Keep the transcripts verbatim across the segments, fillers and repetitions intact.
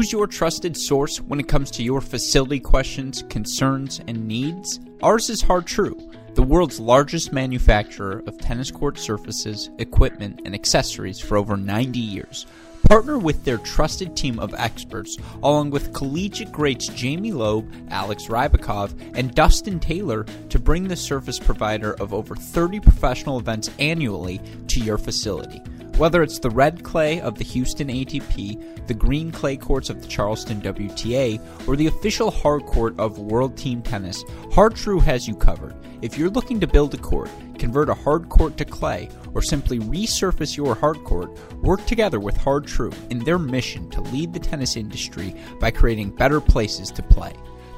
Who's your trusted source when it comes to your facility questions, concerns, and needs? Ours is Har-Tru, the world's largest manufacturer of tennis court surfaces, equipment, and accessories for over ninety years. Partner with their trusted team of experts, along with collegiate greats Jamie Loeb, Alex Rybakov, and Dustin Taylor to bring the service provider of over thirty professional events annually to your facility. Whether it's the red clay of the Houston A T P, the green clay courts of the Charleston W T A, or the official hard court of World Team Tennis, Har-Tru has you covered. If you're looking to build a court, convert a hard court to clay, or simply resurface your hard court, work together with Har-Tru in their mission to lead the tennis industry by creating better places to play.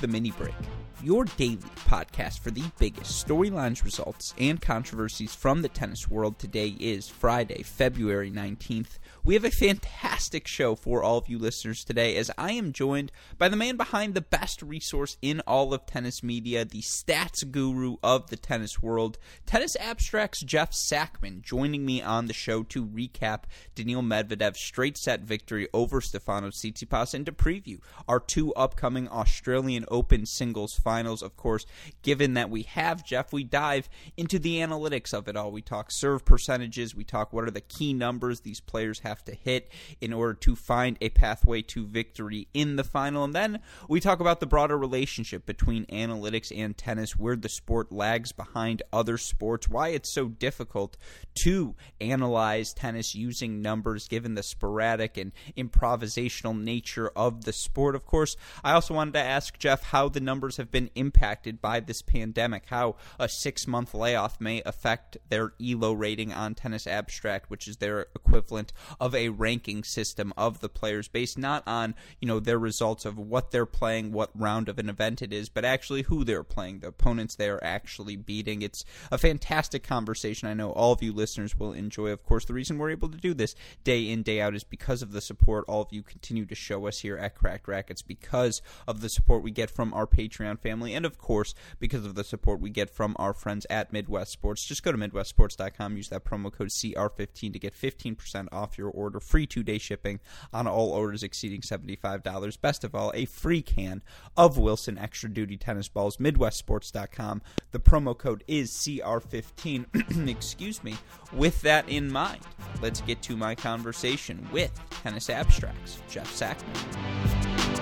The Mini Break, your daily podcast for the biggest storylines, results, and controversies from the tennis world. Today is Friday, February nineteenth. We have a fantastic show for all of you listeners today, as I am joined by the man behind the best resource in all of tennis media, the stats guru of the tennis world, Tennis Abstract's Jeff Sackmann, joining me on the show to recap Daniil Medvedev's straight-set victory over Stefanos Tsitsipas and to preview our two upcoming Australian Open singles finals. Of course, given that we have Jeff, we dive into the analytics of it all. We talk serve percentages. We talk what are the key numbers these players have to hit in order to find a pathway to victory in the final. And then we talk about the broader relationship between analytics and tennis, where the sport lags behind other sports, why it's so difficult to analyze tennis using numbers given the sporadic and improvisational nature of the sport. Of course, I also wanted to ask Jeff how the numbers have been impacted by this pandemic, how a six-month layoff may affect their E L O rating on Tennis Abstract, which is their equivalent of a ranking system of the players based not on, you know, their results of what they're playing, what round of an event it is, but actually who they're playing, the opponents they are actually beating. It's a fantastic conversation. I know all of you listeners will enjoy. Of course, the reason we're able to do this day in, day out is because of the support all of you continue to show us here at Cracked Rackets, because of the support we get from our Patreon family, and of course, because of the support we get from our friends at Midwest Sports. Just go to midwest sports dot com, use that promo code C R fifteen to get fifteen percent off your order, free two-day shipping on all orders exceeding seventy-five dollars. Best of all, a free can of Wilson Extra Duty tennis balls. Midwest Sports dot com. The promo code is C R fifteen. Excuse me. With that in mind, let's get to my conversation with Tennis Abstract's Jeff Sackmann.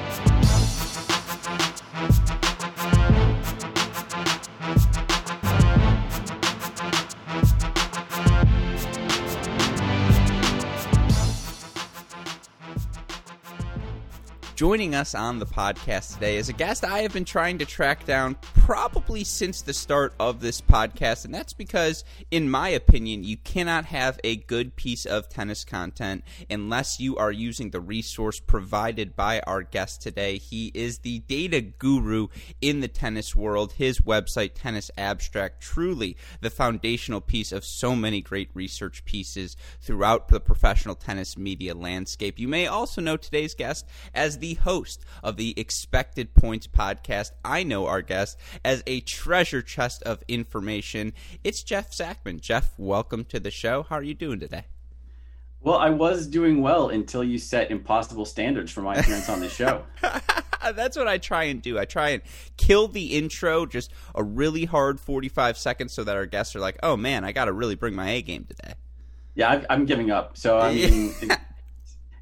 Joining us on the podcast today is a guest I have been trying to track down probably since the start of this podcast, and that's because, in my opinion, you cannot have a good piece of tennis content unless you are using the resource provided by our guest today. He is the data guru in the tennis world. His website, Tennis Abstract, truly the foundational piece of so many great research pieces throughout the professional tennis media landscape. You may also know today's guest as the host of the Expected Points podcast. I know our guest as a treasure chest of information. It's Jeff Sackmann. Jeff, welcome to the show. How are you doing today? Well, I was doing well until you set impossible standards for my appearance on this show. That's what I try and do. I try and kill the intro, just a really hard forty-five seconds, so that our guests are like, oh man, I got to really bring my A game today. Yeah, I'm giving up. So I mean...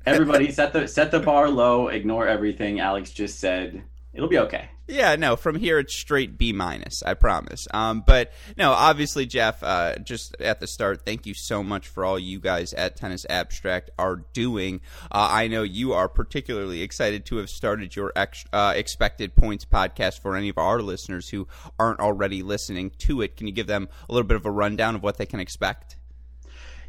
Everybody, set the set the bar low, ignore everything Alex just said. It'll be okay. Yeah, no, from here it's straight B minus, I promise. Um, but no, obviously, Jeff, uh, just at the start, thank you so much for all you guys at Tennis Abstract are doing. Uh, I know you are particularly excited to have started your ex- uh, Expected Points podcast for any of our listeners who aren't already listening to it. Can you give them a little bit of a rundown of what they can expect?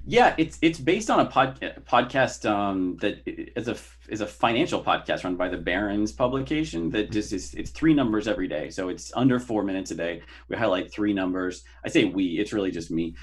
Yeah, it's it's based on a pod, podcast um, that is a is a financial podcast run by the Barron's publication that just is it's three numbers every day, so it's under four minutes a day. We highlight three numbers. I say we; it's really just me.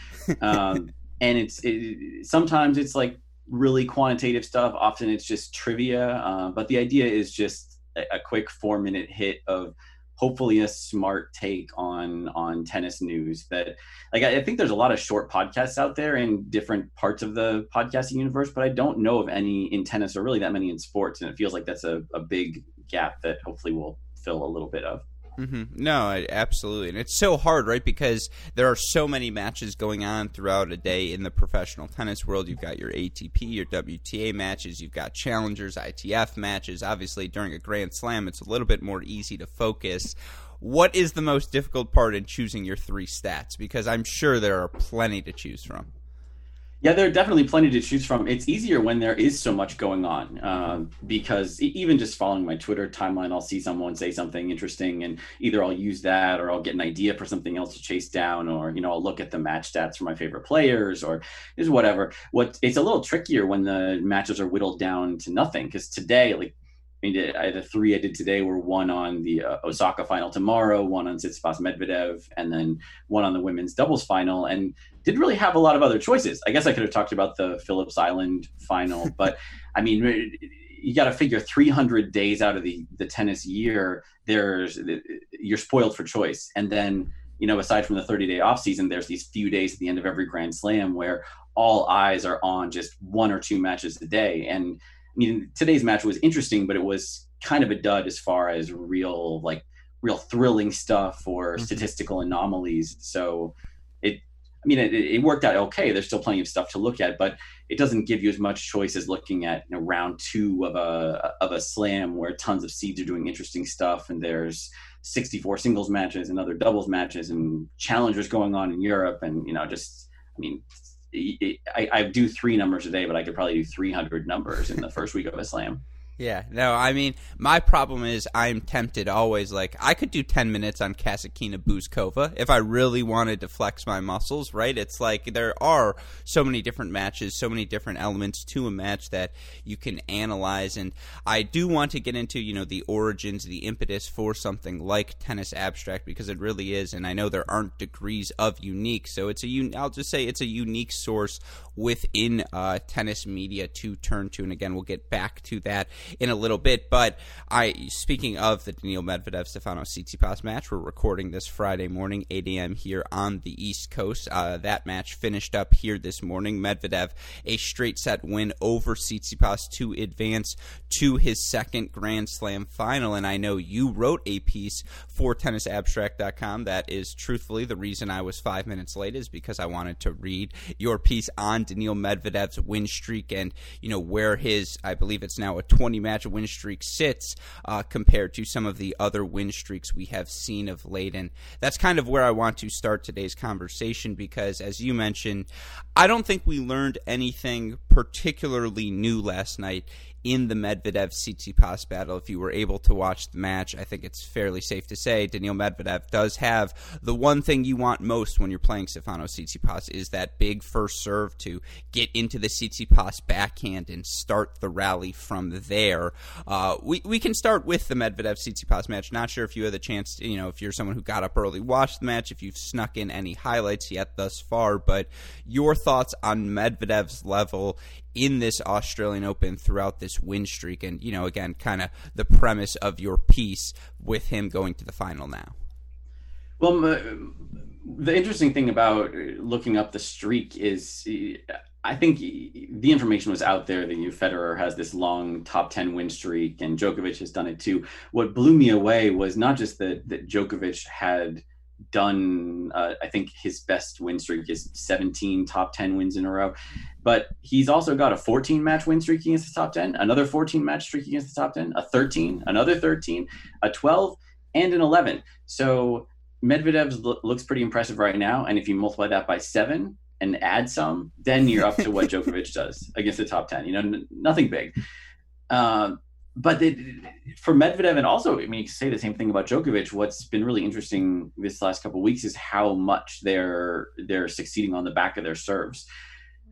Um, and it's it, sometimes it's like really quantitative stuff. Often it's just trivia, uh, but the idea is just a, a quick four minute hit of hopefully a smart take on on tennis news that, like, I, I think there's a lot of short podcasts out there in different parts of the podcasting universe, but I don't know of any in tennis or really that many in sports. And it feels like that's a, a big gap that hopefully we'll fill a little bit of. Mm-hmm. No, absolutely. And it's so hard, right? Because there are so many matches going on throughout a day in the professional tennis world. You've got your A T P, your W T A matches, you've got challengers, I T F matches. Obviously, during a Grand Slam, it's a little bit more easy to focus. What is the most difficult part in choosing your three stats? Because I'm sure there are plenty to choose from. Yeah, there are definitely plenty to choose from. It's easier when there is so much going on uh, because even just following my Twitter timeline, I'll see someone say something interesting and either I'll use that or I'll get an idea for something else to chase down, or, you know, I'll look at the match stats for my favorite players or is whatever. What It's a little trickier when the matches are whittled down to nothing, because today, like, I mean, I, the three I did today were one on the uh, Osaka final tomorrow, one on Tsitsipas Medvedev, and then one on the women's doubles final, and didn't really have a lot of other choices. I guess I could have talked about the Phillips Island final, but I mean, you got to figure three hundred days out of the, the tennis year, there's you're spoiled for choice. And then, you know, aside from the thirty-day off season, there's these few days at the end of every Grand Slam where all eyes are on just one or two matches a day. And I mean, today's match was interesting, but it was kind of a dud as far as real, like real thrilling stuff or mm-hmm. statistical anomalies. So it, I mean, it, it worked out okay. There's still plenty of stuff to look at, but it doesn't give you as much choice as looking at, you know, round two of a, of a slam where tons of seeds are doing interesting stuff. And there's sixty-four singles matches and other doubles matches and challengers going on in Europe. And, you know, just, I mean, I, I do three numbers a day, but I could probably do three hundred numbers in the first week of a slam. Yeah, no, I mean, my problem is I'm tempted always, like, I could do ten minutes on Kasatkina Buzkova if I really wanted to flex my muscles, right? It's like there are so many different matches, so many different elements to a match that you can analyze, and I do want to get into, you know, the origins, the impetus for something like Tennis Abstract, because it really is, and I know there aren't degrees of unique, so it's a un- I'll just say it's a unique source within uh, tennis media to turn to, and again, we'll get back to that in a little bit. But I, speaking of the Daniil Medvedev Stefanos Tsitsipas match, we're recording this Friday morning, eight a.m. here on the East Coast. Uh, that match finished up here this morning. Medvedev, a straight set win over Tsitsipas to advance to his second Grand Slam final. And I know you wrote a piece for tennis abstract dot com that is truthfully the reason I was five minutes late, is because I wanted to read your piece on Daniil Medvedev's win streak and, you know, where his, I believe it's now a twenty match win streak sits uh, compared to some of the other win streaks we have seen of late. And that's kind of where I want to start today's conversation, because as you mentioned, I don't think we learned anything particularly new last night in the Medvedev-Tsitsipas battle. If you were able to watch the match, I think it's fairly safe to say Daniil Medvedev does have the one thing you want most when you're playing Stefanos Tsitsipas, is that big first serve to get into the Tsitsipas backhand and start the rally from there. Uh, we, we can start with the Medvedev-Tsitsipas match. Not sure if you had the chance, to, you know, if you're someone who got up early, watched the match, if you've snuck in any highlights yet thus far, but your thoughts on Medvedev's level in this Australian Open throughout this win streak, and, you know, again, kind of the premise of your piece with him going to the final now. Well, the interesting thing about looking up the streak is I think the information was out there that, you know, Federer has this long top ten win streak and Djokovic has done it too. What blew me away was not just that, that Djokovic had done uh, I think his best win streak is seventeen top ten wins in a row, but he's also got a fourteen match win streak against the top ten, another fourteen match streak against the top ten, a thirteen, another thirteen, a twelve, and an eleven. So Medvedev lo- looks pretty impressive right now. And if you multiply that by seven and add some, then you're up to what Djokovic does against the top ten. You know, n- nothing big. Uh, but they, for Medvedev, and also, I mean, you can say the same thing about Djokovic. What's been really interesting this last couple of weeks is how much they're they're succeeding on the back of their serves.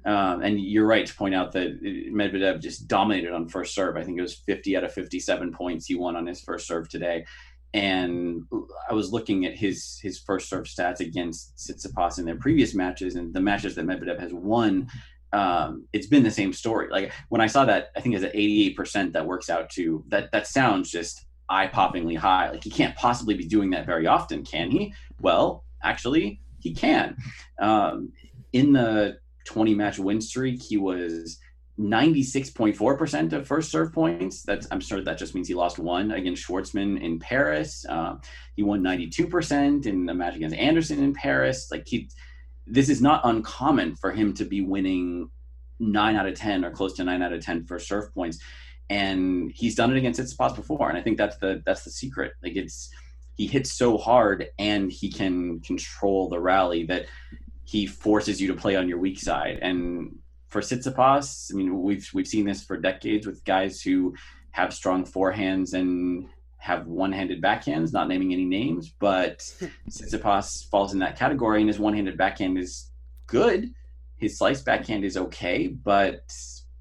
Um, and you're right to point out that Medvedev just dominated on first serve. I think it was fifty out of fifty-seven points he won on his first serve today. And I was looking at his his first serve stats against Tsitsipas in their previous matches, and the matches that Medvedev has won, um, it's been the same story. Like when I saw that, I think it's at eighty-eight percent, that works out to, that that sounds just eye-poppingly high. Like he can't possibly be doing that very often, can he? Well, actually, he can. Um, in the twenty-match win streak, he was ninety-six point four percent of first serve points. That's, I'm sure that just means he lost one against Schwartzman in Paris. Uh, he won ninety-two percent in the match against Anderson in Paris. Like he, this is not uncommon for him to be winning nine out of ten or close to nine out of ten first serve points. And he's done it against Tsitsipas before. And I think that's the, that's the secret. Like it's, he hits so hard and he can control the rally that he forces you to play on your weak side. And for Tsitsipas, I mean, we've we've seen this for decades with guys who have strong forehands and have one-handed backhands, not naming any names, but Tsitsipas falls in that category, and his one-handed backhand is good. His slice backhand is okay, but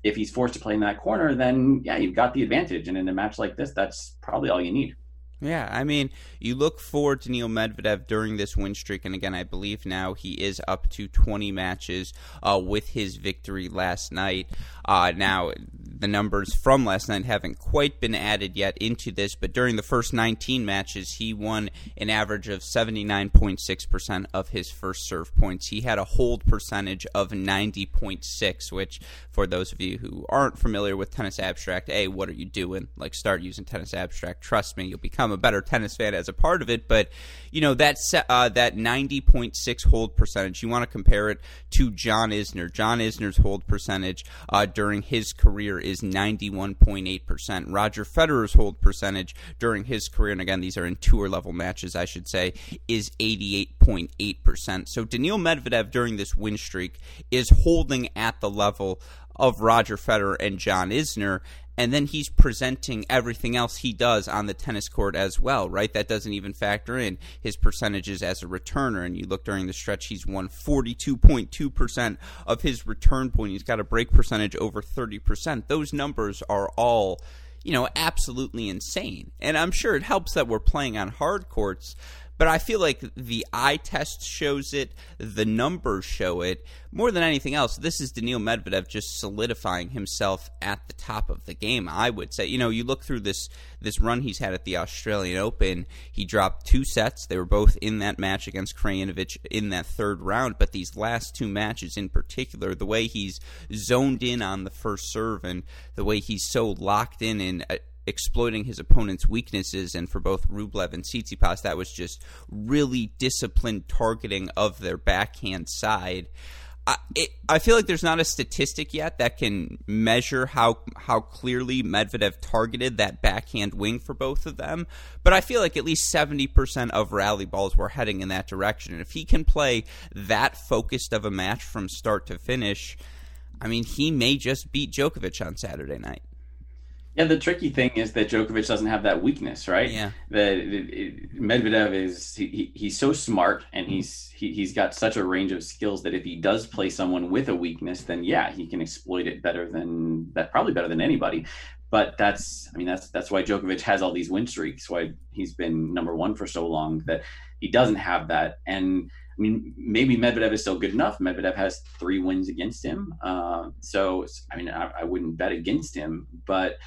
if he's forced to play in that corner, then, yeah, you've got the advantage. And in a match like this, that's probably all you need. Yeah, I mean, you look for Daniil Medvedev during this win streak, and again, I believe now he is up to twenty matches uh, with his victory last night. Uh, now, the numbers from last night haven't quite been added yet into this, but during the first nineteen matches, he won an average of seventy-nine point six percent of his first serve points. He had a hold percentage of ninety point six, which, for those of you who aren't familiar with Tennis Abstract, A, what are you doing? Like, start using Tennis Abstract. Trust me, you'll become a better tennis fan as a part of it. But you know that uh, that ninety point six hold percentage, you want to compare it to John Isner. John Isner's hold percentage uh, during his career is ninety-one point eight percent. Roger Federer's hold percentage during his career, and again these are in tour level matches I should say, is eighty-eight point eight percent. So Daniil Medvedev during this win streak is holding at the level of Roger Federer and John Isner, and then he's presenting everything else he does on the tennis court as well, right? That doesn't even factor in his percentages as a returner. And you look during the stretch, he's won forty-two point two percent of his return point. He's got a break percentage over thirty percent. Those numbers are all, you know, absolutely insane. And I'm sure it helps that we're playing on hard courts, but I feel like the eye test shows it, the numbers show it. More than anything else, this is Daniil Medvedev just solidifying himself at the top of the game, I would say. You know, you look through this this run he's had at the Australian Open, he dropped two sets. They were both in that match against Krajinovic in that third round, but these last two matches in particular, the way he's zoned in on the first serve and the way he's so locked in and uh, exploiting his opponent's weaknesses, and for both Rublev and Tsitsipas, that was just really disciplined targeting of their backhand side. I, it, I feel like there's not a statistic yet that can measure how how clearly Medvedev targeted that backhand wing for both of them, but I feel like at least seventy percent of rally balls were heading in that direction. And if he can play that focused of a match from start to finish, I mean, he may just beat Djokovic on Saturday night. Yeah, the tricky thing is that Djokovic doesn't have that weakness, right? Yeah. That Medvedev is he, he's so smart, and he's he, he's got such a range of skills that if he does play someone with a weakness, then yeah, he can exploit it better than that, probably better than anybody. But that's I mean that's that's why Djokovic has all these win streaks, why he's been number one for so long, that he doesn't have that. And I mean, maybe Medvedev is still good enough. Medvedev has three wins against him, uh, so I mean I, I wouldn't bet against him, but.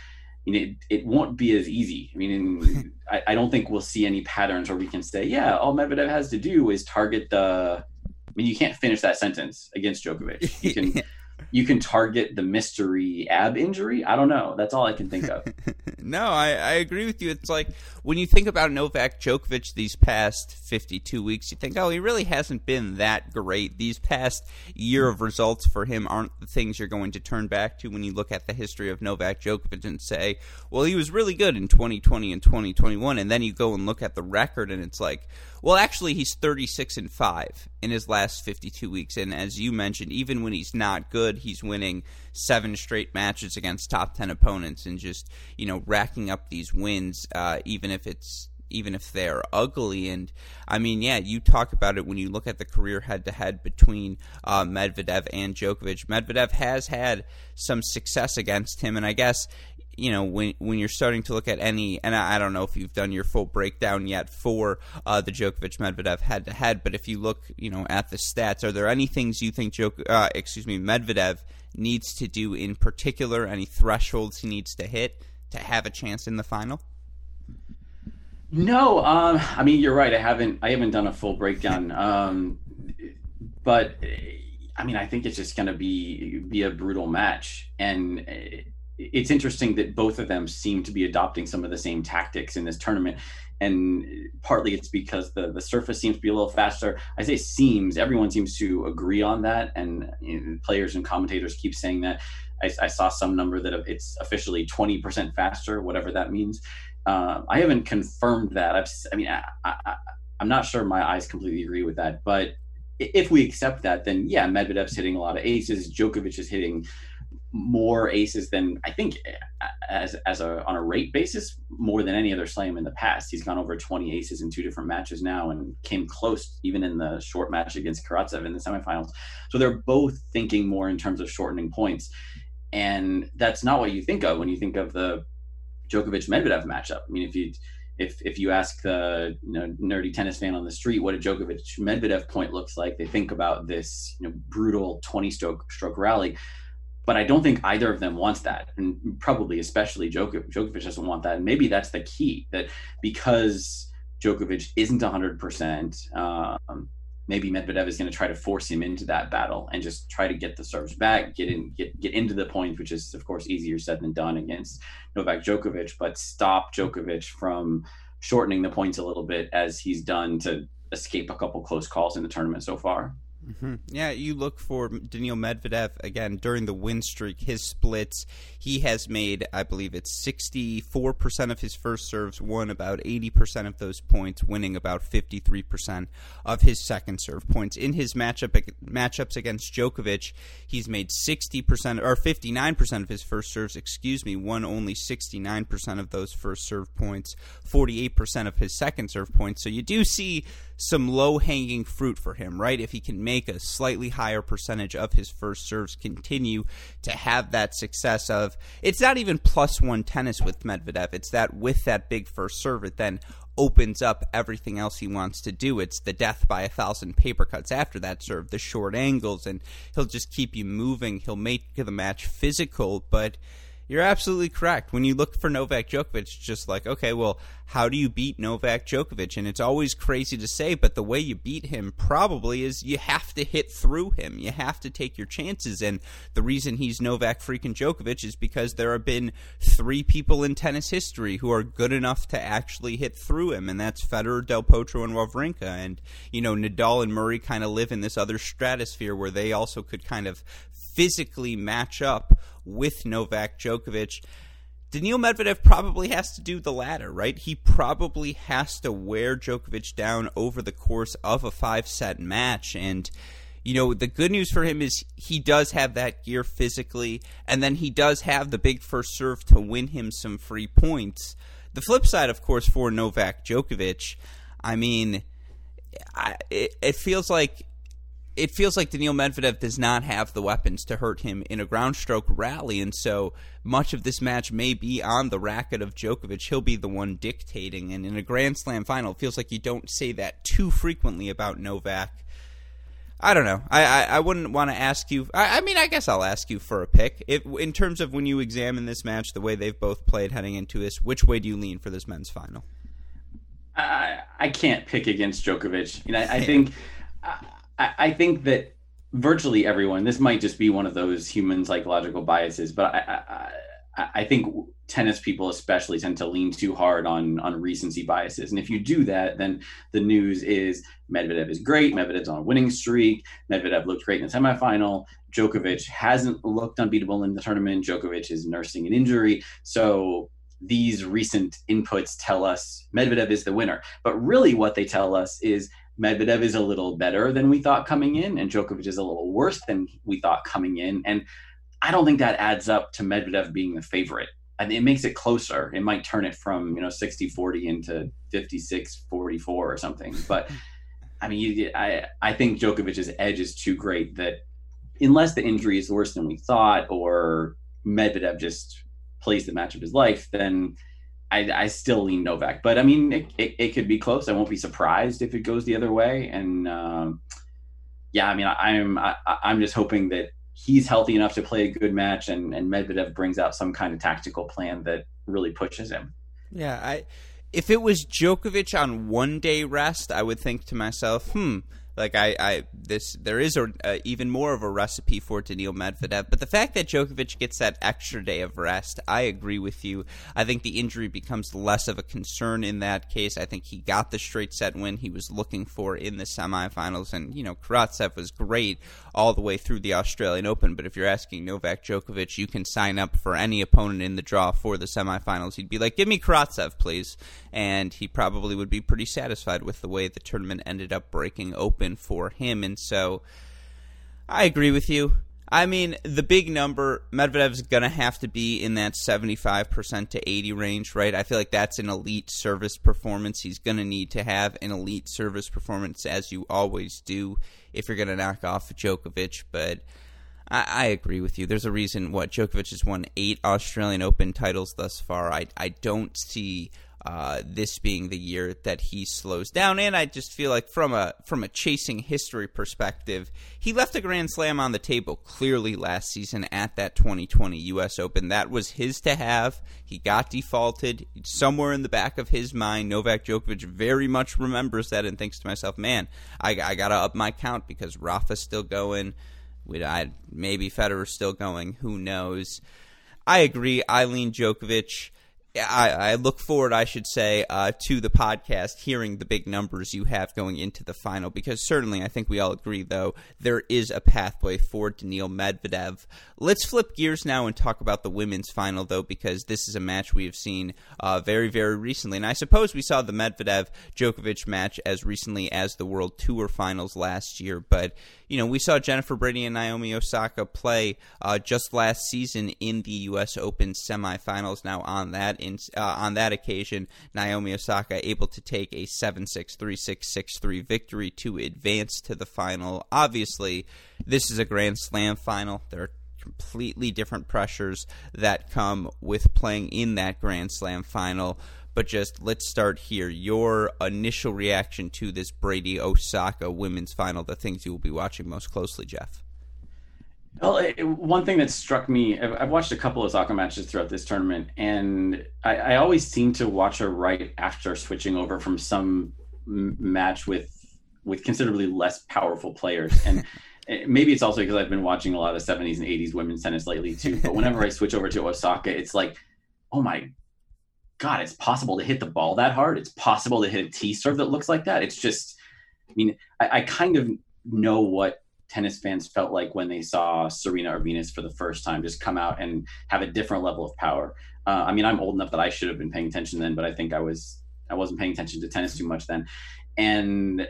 I mean, it, it won't be as easy. I mean, in, I, I don't think we'll see any patterns where we can say, yeah, all Medvedev has to do is target the – I mean, you can't finish that sentence against Djokovic. You can you can target the mystery ab injury. I don't know. That's all I can think of. No, I, I agree with you. It's like when you think about Novak Djokovic these past fifty-two weeks, you think, oh, he really hasn't been that great. These past year of results for him aren't the things you're going to turn back to when you look at the history of Novak Djokovic and say, well, he was really good in twenty twenty and twenty twenty-one. And then you go and look at the record and it's like, well, actually, he's thirty-six and five in his last fifty-two weeks. And as you mentioned, even when he's not good, he's winning seven straight matches against top ten opponents and just, you know, racking up these wins, uh, even if it's even if they're ugly. And, I mean, yeah, you talk about it when you look at the career head-to-head between uh, Medvedev and Djokovic. Medvedev has had some success against him, and I guess, you know, when when you're starting to look at any, and I, I don't know if you've done your full breakdown yet for uh, the Djokovic-Medvedev head-to-head, but if you look, you know, at the stats, are there any things you think Djokovic, uh, excuse me, Medvedev needs to do in particular, any thresholds he needs to hit to have a chance in the final? No, um, I mean, you're right. I haven't I haven't done a full breakdown, um, but I mean, I think it's just going to be be a brutal match. And it's interesting that both of them seem to be adopting some of the same tactics in this tournament. And partly it's because the, the surface seems to be a little faster. I say seems, everyone seems to agree on that. And you know, players and commentators keep saying that. I, I saw some number that it's officially twenty percent faster, whatever that means. Uh, I haven't confirmed that. I've, I mean, I, I, I'm not sure my eyes completely agree with that. But if we accept that, then yeah, Medvedev's hitting a lot of aces. Djokovic is hitting more aces than, I think, as as a on a rate basis, more than any other slam in the past. He's gone over twenty aces in two different matches now and came close even in the short match against Karatsev in the semifinals. So they're both thinking more in terms of shortening points. And that's not what you think of when you think of the Djokovic-Medvedev matchup. I mean, if you if if you ask the you know, nerdy tennis fan on the street what a Djokovic-Medvedev point looks like, they think about this you know, brutal twenty-stroke stroke rally. But I don't think either of them wants that, and probably especially Djokovic. Djokovic doesn't want that, and maybe that's the key, that because Djokovic isn't one hundred percent, um, maybe Medvedev is going to try to force him into that battle and just try to get the serves back, get in, get get into the points, which is, of course, easier said than done against Novak Djokovic, but stop Djokovic from shortening the points a little bit as he's done to escape a couple close calls in the tournament so far. Mm-hmm. Yeah, you look for Daniil Medvedev, again, during the win streak, his splits, he has made, I believe it's sixty-four percent of his first serves, won about eighty percent of those points, winning about fifty-three percent of his second serve points. In his matchup matchups against Djokovic, he's made sixty percent, or fifty-nine percent of his first serves, excuse me, won only sixty-nine percent of those first serve points, forty-eight percent of his second serve points, so you do see some low-hanging fruit for him, right? If he can make a slightly higher percentage of his first serves, continue to have that success of, it's not even plus one tennis with Medvedev, it's that with that big first serve, it then opens up everything else he wants to do. It's the death by a thousand paper cuts after that serve, the short angles, and he'll just keep you moving, he'll make the match physical, but you're absolutely correct. When you look for Novak Djokovic, it's just like, okay, well, how do you beat Novak Djokovic? And it's always crazy to say, but the way you beat him probably is you have to hit through him. You have to take your chances. And the reason he's Novak freaking Djokovic is because there have been three people in tennis history who are good enough to actually hit through him, and that's Federer, Del Potro, and Wawrinka. And, you know, Nadal and Murray kind of live in this other stratosphere where they also could kind of physically match up with Novak Djokovic. Daniil Medvedev probably has to do the latter, right? He probably has to wear Djokovic down over the course of a five-set match. And, you know, the good news for him is he does have that gear physically, and then he does have the big first serve to win him some free points. The flip side, of course, for Novak Djokovic, I mean, I, it, it feels like It feels like Daniil Medvedev does not have the weapons to hurt him in a ground stroke rally, and so much of this match may be on the racket of Djokovic. He'll be the one dictating, and in a Grand Slam final, it feels like you don't say that too frequently about Novak. I don't know. I, I, I wouldn't want to ask you. I, I mean, I guess I'll ask you for a pick. If, in terms of when you examine this match, the way they've both played heading into this, which way do you lean for this men's final? I, I can't pick against Djokovic. You know, I, I think... I, I think that virtually everyone, this might just be one of those human psychological biases, but I, I, I think tennis people especially tend to lean too hard on, on recency biases. And if you do that, then the news is Medvedev is great, Medvedev's on a winning streak, Medvedev looked great in the semifinal, Djokovic hasn't looked unbeatable in the tournament, Djokovic is nursing an injury. So these recent inputs tell us Medvedev is the winner. But really what they tell us is Medvedev is a little better than we thought coming in, and Djokovic is a little worse than we thought coming in. And I don't think that adds up to Medvedev being the favorite. I mean, it makes it closer. It might turn it from, you know, sixty forty into fifty-six forty-four or something. But I mean, you, I, I think Djokovic's edge is too great that unless the injury is worse than we thought or Medvedev just plays the match of his life, then I, I still lean Novak. But I mean, it, it, it could be close. I won't be surprised if it goes the other way. And um, yeah, I mean, I, I'm I, I'm just hoping that he's healthy enough to play a good match, and, and Medvedev brings out some kind of tactical plan that really pushes him. Yeah, I if it was Djokovic on one day rest, I would think to myself, hmm, like I, I this there is a, uh, even more of a recipe for Daniil Medvedev. But the fact that Djokovic gets that extra day of rest, I agree with you. I think the injury becomes less of a concern in that case. I think he got the straight set win he was looking for in the semifinals, and you know Karatsev was great all the way through the Australian Open. But if you're asking Novak Djokovic, you can sign up for any opponent in the draw for the semifinals. He'd be like, give me Karatsev, please. And he probably would be pretty satisfied with the way the tournament ended up breaking open for him. And so I agree with you. I mean, the big number, Medvedev's going to have to be in that seventy-five percent to eighty range, right? I feel like that's an elite service performance. He's going to need to have an elite service performance, as you always do, if you're going to knock off Djokovic. But I, I agree with you. There's a reason, what, Djokovic has won eight Australian Open titles thus far. I, I don't see Uh, this being the year that he slows down. And I just feel like from a from a chasing history perspective, he left a Grand Slam on the table clearly last season at that twenty twenty U S Open. That was his to have. He got defaulted. Somewhere in the back of his mind, Novak Djokovic very much remembers that and thinks to myself, man, I, I got to up my count because Rafa's still going. We, I, maybe Federer's still going. Who knows? I agree. I lean Djokovic. I, I look forward, I should say, uh, to the podcast, hearing the big numbers you have going into the final, because certainly I think we all agree, though, there is a pathway for Daniil Medvedev. Let's flip gears now and talk about the women's final, though, because this is a match we have seen uh, very, very recently. And I suppose we saw the Medvedev-Djokovic match as recently as the World Tour Finals last year, but you know, we saw Jennifer Brady and Naomi Osaka play uh, just last season in the U S Open semifinals. Now, on that in, uh, on that occasion, Naomi Osaka able to take a seven six, three six, six three victory to advance to the final. Obviously, this is a Grand Slam final. There are completely different pressures that come with playing in that Grand Slam final. But just let's start here. Your initial reaction to this Brady-Osaka women's final, the things you will be watching most closely, Jeff. Well, it, one thing that struck me, I've, I've watched a couple of Osaka matches throughout this tournament, and I, I always seem to watch her right after switching over from some m- match with with considerably less powerful players. And maybe it's also because I've been watching a lot of seventies and eighties women's tennis lately, too. But whenever I switch over to Osaka, it's like, oh, my God, it's possible to hit the ball that hard. It's possible to hit a tee serve that looks like that. It's just, I mean, I, I kind of know what tennis fans felt like when they saw Serena or Venus for the first time just come out and have a different level of power. Uh, I mean, I'm old enough that I should have been paying attention then, but I think I was, I wasn't paying attention to tennis too much then. And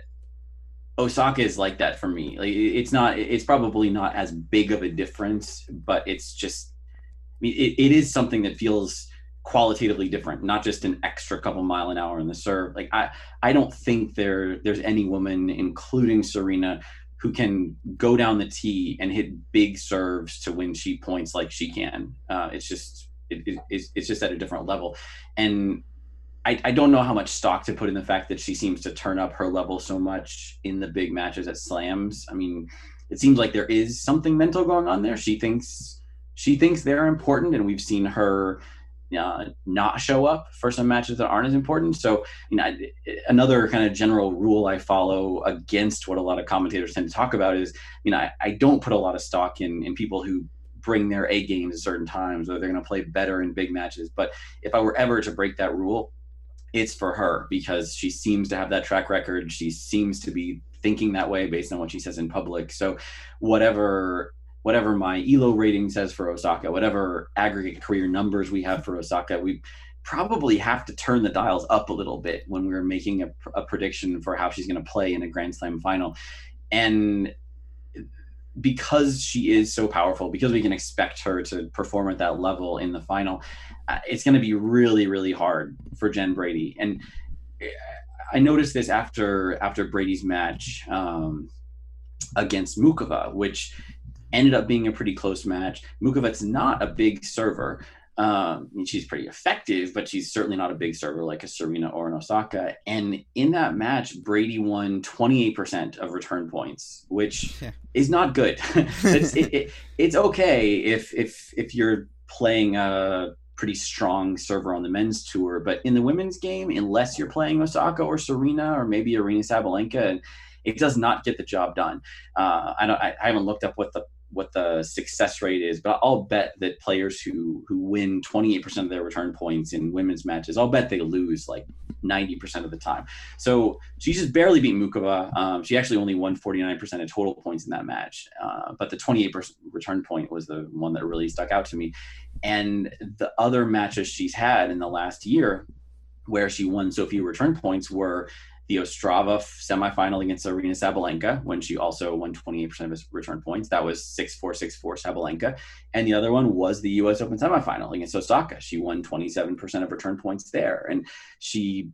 Osaka is like that for me. Like, it's not, it's probably not as big of a difference, but it's just, I mean, it, it is something that feels qualitatively different, not just an extra couple mile an hour in the serve. Like I, I don't think there there's any woman, including Serena, who can go down the tee and hit big serves to win cheap points like she can. Uh, it's just it, it, it's, it's just at a different level, and I, I don't know how much stock to put in the fact that she seems to turn up her level so much in the big matches at slams. I mean, it seems like there is something mental going on there. She thinks she thinks they're important, and we've seen her uh, not show up for some matches that aren't as important. So, you know, I, another kind of general rule I follow against what a lot of commentators tend to talk about is, you know, I, I don't put a lot of stock in, in people who bring their A game at certain times, or they're going to play better in big matches. But if I were ever to break that rule, it's for her, because she seems to have that track record. She seems to be thinking that way based on what she says in public. So whatever whatever my E L O rating says for Osaka, whatever aggregate career numbers we have for Osaka, we probably have to turn the dials up a little bit when we're making a, a prediction for how she's going to play in a Grand Slam final. And because she is so powerful, because we can expect her to perform at that level in the final, it's going to be really, really hard for Jen Brady. And I noticed this after after Brady's match um, against Mukova, which ended up being a pretty close match. Mukova's not a big server. Um, I mean, she's pretty effective, but she's certainly not a big server like a Serena or an Osaka. And in that match, Brady won twenty-eight percent of return points, which yeah. is not good. it's, it, it, it's okay if if if you're playing a pretty strong server on the men's tour, but in the women's game, unless you're playing Osaka or Serena or maybe Aryna Sabalenka, it does not get the job done. Uh, I don't. I, I haven't looked up what the what the success rate is, but I'll bet that players who, who win twenty-eight percent of their return points in women's matches, I'll bet they lose like ninety percent of the time. So she just barely beat Mukova. Um, she actually only won forty-nine percent of total points in that match. Uh, but the twenty-eight percent return point was the one that really stuck out to me. And the other matches she's had in the last year where she won so few return points were the Ostrava semifinal against Aryna Sabalenka, when she also won twenty-eight percent of his return points. That was six four, six four Sabalenka. And the other one was the U S Open semifinal against Osaka. She won twenty-seven percent of return points there. And she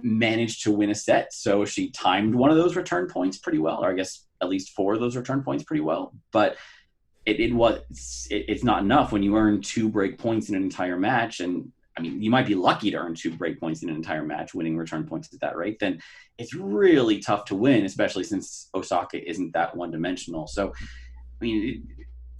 managed to win a set. So she timed one of those return points pretty well, or I guess at least four of those return points pretty well. But it, it was it, it's not enough when you earn two break points in an entire match. And I mean, you might be lucky to earn two break points in an entire match, winning return points at that rate. Then it's really tough to win, especially since Osaka isn't that one-dimensional. So, I mean,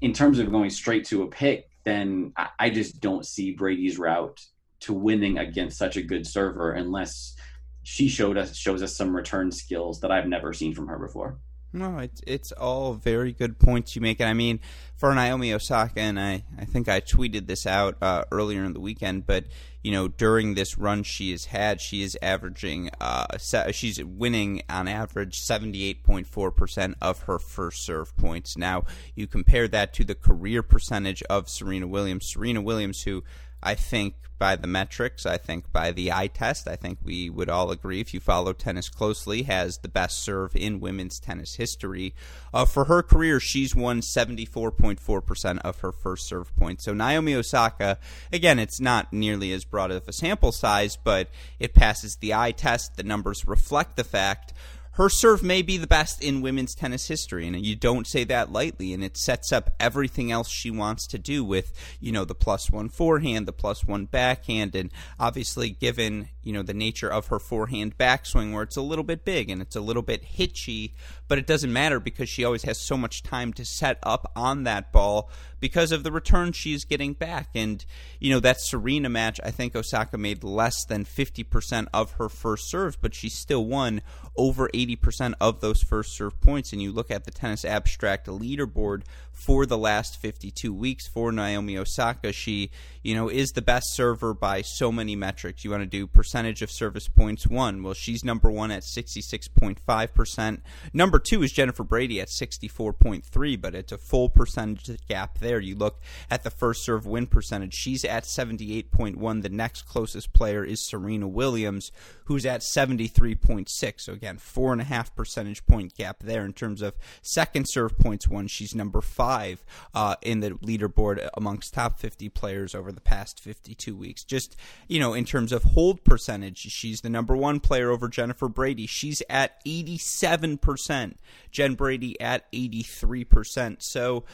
in terms of going straight to a pick, then I just don't see Brady's route to winning against such a good server unless she showed us shows us some return skills that I've never seen from her before. No, it's it's all very good points you make. And I mean, for Naomi Osaka, and I, I think I tweeted this out uh, earlier in the weekend, but, you know, during this run she has had, she is averaging, uh, she's winning on average seventy-eight point four percent of her first serve points. Now, you compare that to the career percentage of Serena Williams. Serena Williams, who I think by the metrics, I think by the eye test, I think we would all agree, if you follow tennis closely, has the best serve in women's tennis history. Uh, for her career, she's won seventy-four point four percent of her first serve points. So Naomi Osaka, again, it's not nearly as broad of a sample size, but it passes the eye test. The numbers reflect the fact. Her serve may be the best in women's tennis history, and you don't say that lightly, and it sets up everything else she wants to do with, you know, the plus one forehand, the plus one backhand, and obviously given, you know, the nature of her forehand backswing where it's a little bit big and it's a little bit hitchy, but it doesn't matter because she always has so much time to set up on that ball because of the return she's getting back. And, you know, that Serena match, I think Osaka made less than fifty percent of her first serves, but she still won over eighty percent of those first serve points. And you look at the Tennis Abstract leaderboard for the last fifty-two weeks for Naomi Osaka, she, you know, is the best server by so many metrics. You want to do percentage of service points won. Well, she's number one at sixty-six point five percent. Number two is Jennifer Brady at sixty-four point three, but it's a full percentage gap there. You look at the first serve win percentage. She's at seventy-eight point one. The next closest player is Serena Williams, who's at seventy-three point six. So again, four and a half percentage point gap there in terms of second serve points won. She's number five uh, in the leaderboard amongst top fifty players over the past fifty-two weeks. Just, you know, in terms of hold percentage, she's the number one player over Jennifer Brady. She's at eighty-seven percent. Jen Brady at eighty-three percent. So,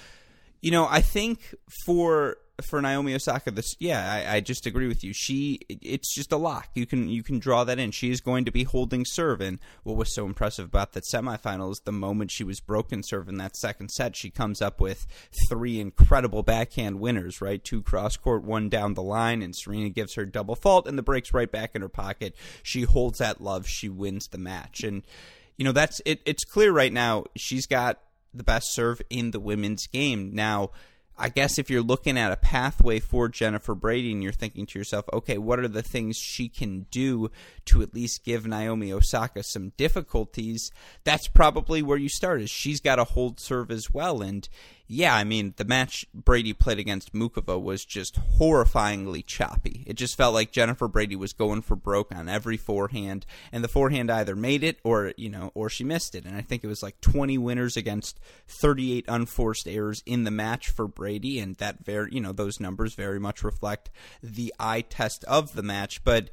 you know, I think for for Naomi Osaka, this yeah, I, I just agree with you. She, it's just a lock. You can you can draw that in. She is going to be holding serve. And what was so impressive about that semifinal is the moment she was broken serve in that second set, she comes up with three incredible backhand winners, right? Two cross court, one down the line, and Serena gives her double fault, and the break's right back in her pocket. She holds that love. She wins the match, and you know that's it. It's clear right now she's got the best serve in the women's game now. I guess if you're looking at a pathway for Jennifer Brady and you're thinking to yourself, okay, what are the things she can do to at least give Naomi Osaka some difficulties, that's probably where you start, is she's got to hold serve as well. And yeah, I mean, the match Brady played against Mukova was just horrifyingly choppy. It just felt like Jennifer Brady was going for broke on every forehand, and the forehand either made it or, you know, or she missed it. And I think it was like twenty winners against thirty-eight unforced errors in the match for Brady, and that very, you know, those numbers very much reflect the eye test of the match. But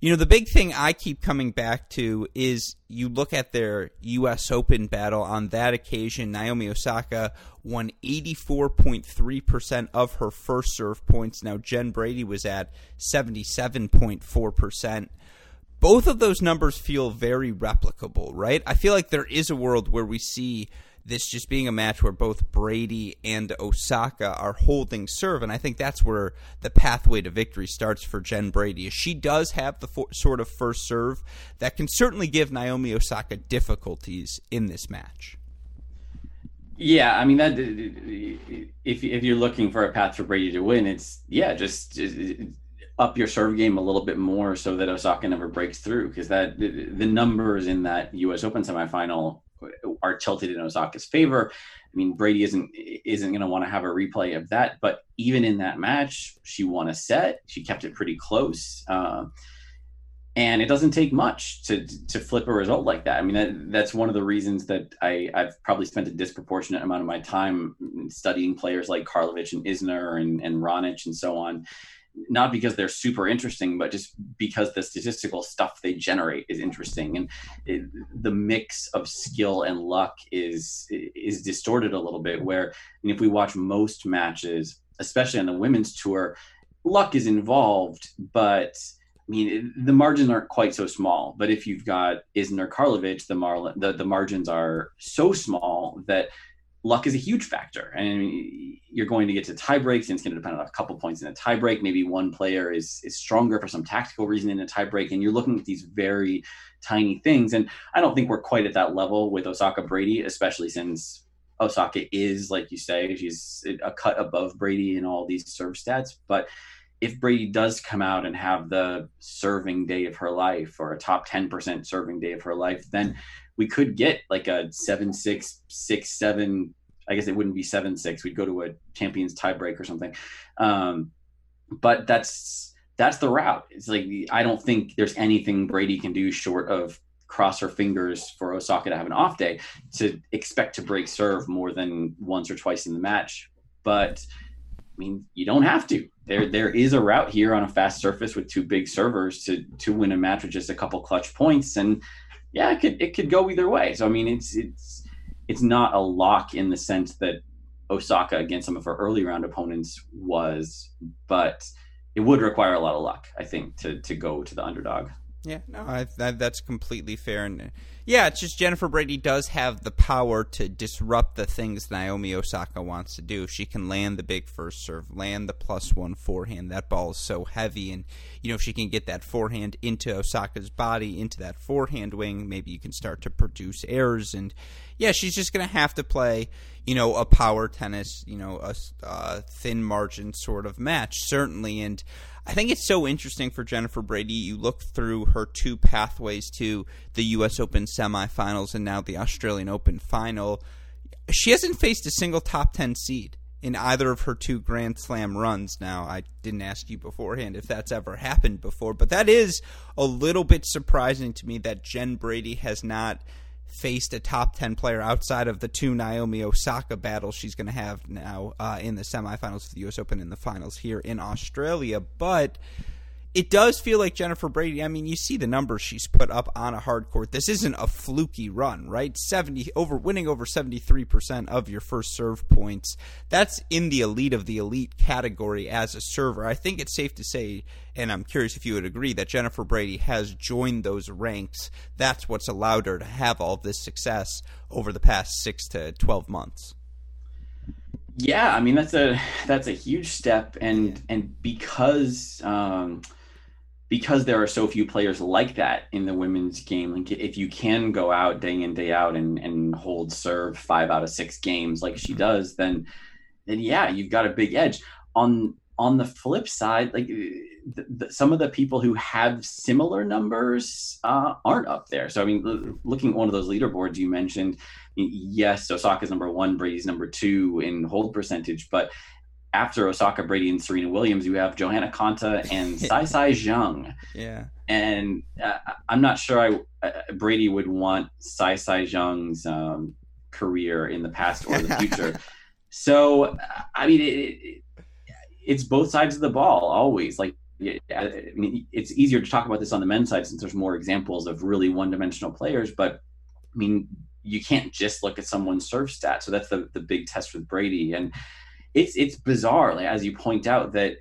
you know, the big thing I keep coming back to is you look at their U S Open battle. On that occasion, Naomi Osaka won eighty-four point three percent of her first serve points. Now, Jen Brady was at seventy-seven point four percent. Both of those numbers feel very replicable, right? I feel like there is a world where we see this just being a match where both Brady and Osaka are holding serve, and I think that's where the pathway to victory starts for Jen Brady. She does have the for, sort of first serve that can certainly give Naomi Osaka difficulties in this match. Yeah, I mean, that if if you're looking for a path for Brady to win, it's, yeah, just, just up your serve game a little bit more so that Osaka never breaks through, because that the numbers in that U S Open semifinal are tilted in Osaka's favor. I mean, Brady isn't isn't going to want to have a replay of that. But even in that match, she won a set. She kept it pretty close, uh, and it doesn't take much to to flip a result like that. I mean, that, that's one of the reasons that I I've probably spent a disproportionate amount of my time studying players like Karlovic and Isner and and Ronic and so on. Not because they're super interesting, but just because the statistical stuff they generate is interesting. And it, the mix of skill and luck is, is distorted a little bit, where, and if we watch most matches, especially on the women's tour, luck is involved, but I mean, it, the margins aren't quite so small. But if you've got Isner, Karlovic, the, Marlin, the, the margins are so small that luck is a huge factor. And you're going to get to tie breaks, and it's going to depend on a couple points in a tie break. Maybe one player is is stronger for some tactical reason in a tie break. And you're looking at these very tiny things. And I don't think we're quite at that level with Osaka Brady, especially since Osaka is, like you say, she's a cut above Brady in all these serve stats. But if Brady does come out and have the serving day of her life, or a top ten percent serving day of her life, then we could get like a seven six, six seven. I guess it wouldn't be seven six. We'd go to a champions tiebreak or something. Um, but that's that's the route. It's like, I don't think there's anything Brady can do short of cross her fingers for Osaka to have an off day to expect to break serve more than once or twice in the match. But I mean, you don't have to. There, there is a route here on a fast surface with two big servers to to win a match with just a couple clutch points, and yeah, it could it could go either way. So I mean, it's it's it's not a lock in the sense that Osaka against some of her early round opponents was, but it would require a lot of luck, I think, to to go to the underdog. Yeah, no, I, that, that's completely fair. And yeah, it's just Jennifer Brady does have the power to disrupt the things Naomi Osaka wants to do. She can land the big first serve, land the plus one forehand. That ball is so heavy, and you know, if she can get that forehand into Osaka's body, into that forehand wing, maybe you can start to produce errors. And yeah, she's just going to have to play, you know, a power tennis, you know, a, a thin margin sort of match, certainly. And I think it's so interesting for Jennifer Brady. You look through her two pathways to the U S Open semifinals and now the Australian Open final. She hasn't faced a single top ten seed in either of her two Grand Slam runs. Now, I didn't ask you beforehand if that's ever happened before, but that is a little bit surprising to me that Jen Brady has not faced a top ten player outside of the two Naomi Osaka battles she's going to have now uh, in the semifinals of the U S Open and the finals here in Australia. But it does feel like Jennifer Brady. I mean, you see the numbers she's put up on a hard court. This isn't a fluky run, right? seventy over winning over seventy-three percent of your first serve points. That's in the elite of the elite category as a server. I think it's safe to say, and I'm curious if you would agree, that Jennifer Brady has joined those ranks. That's what's allowed her to have all this success over the past six to twelve months. Yeah, I mean, that's a that's a huge step, and and because um, because there are so few players like that in the women's game, like if you can go out day in, day out and, and hold serve five out of six games like she does, then then yeah, you've got a big edge. On on the flip side, like the, the, some of the people who have similar numbers uh, aren't up there. So I mean, l- looking at one of those leaderboards you mentioned, yes, Osaka's number one, Brady's number two in hold percentage, but after Osaka, Brady, and Serena Williams, you have Johanna Konta and Tsai Tsai Zhang. Yeah. And uh, I'm not sure I uh, Brady would want Tsai Tsai Zhang's um, career in the past or the future. So, I mean, it, it, it's both sides of the ball always. Like, I mean, it's easier to talk about this on the men's side since there's more examples of really one-dimensional players, but I mean, you can't just look at someone's serve stat. So that's the, the big test with Brady. And it's, it's bizarre, like, as you point out, that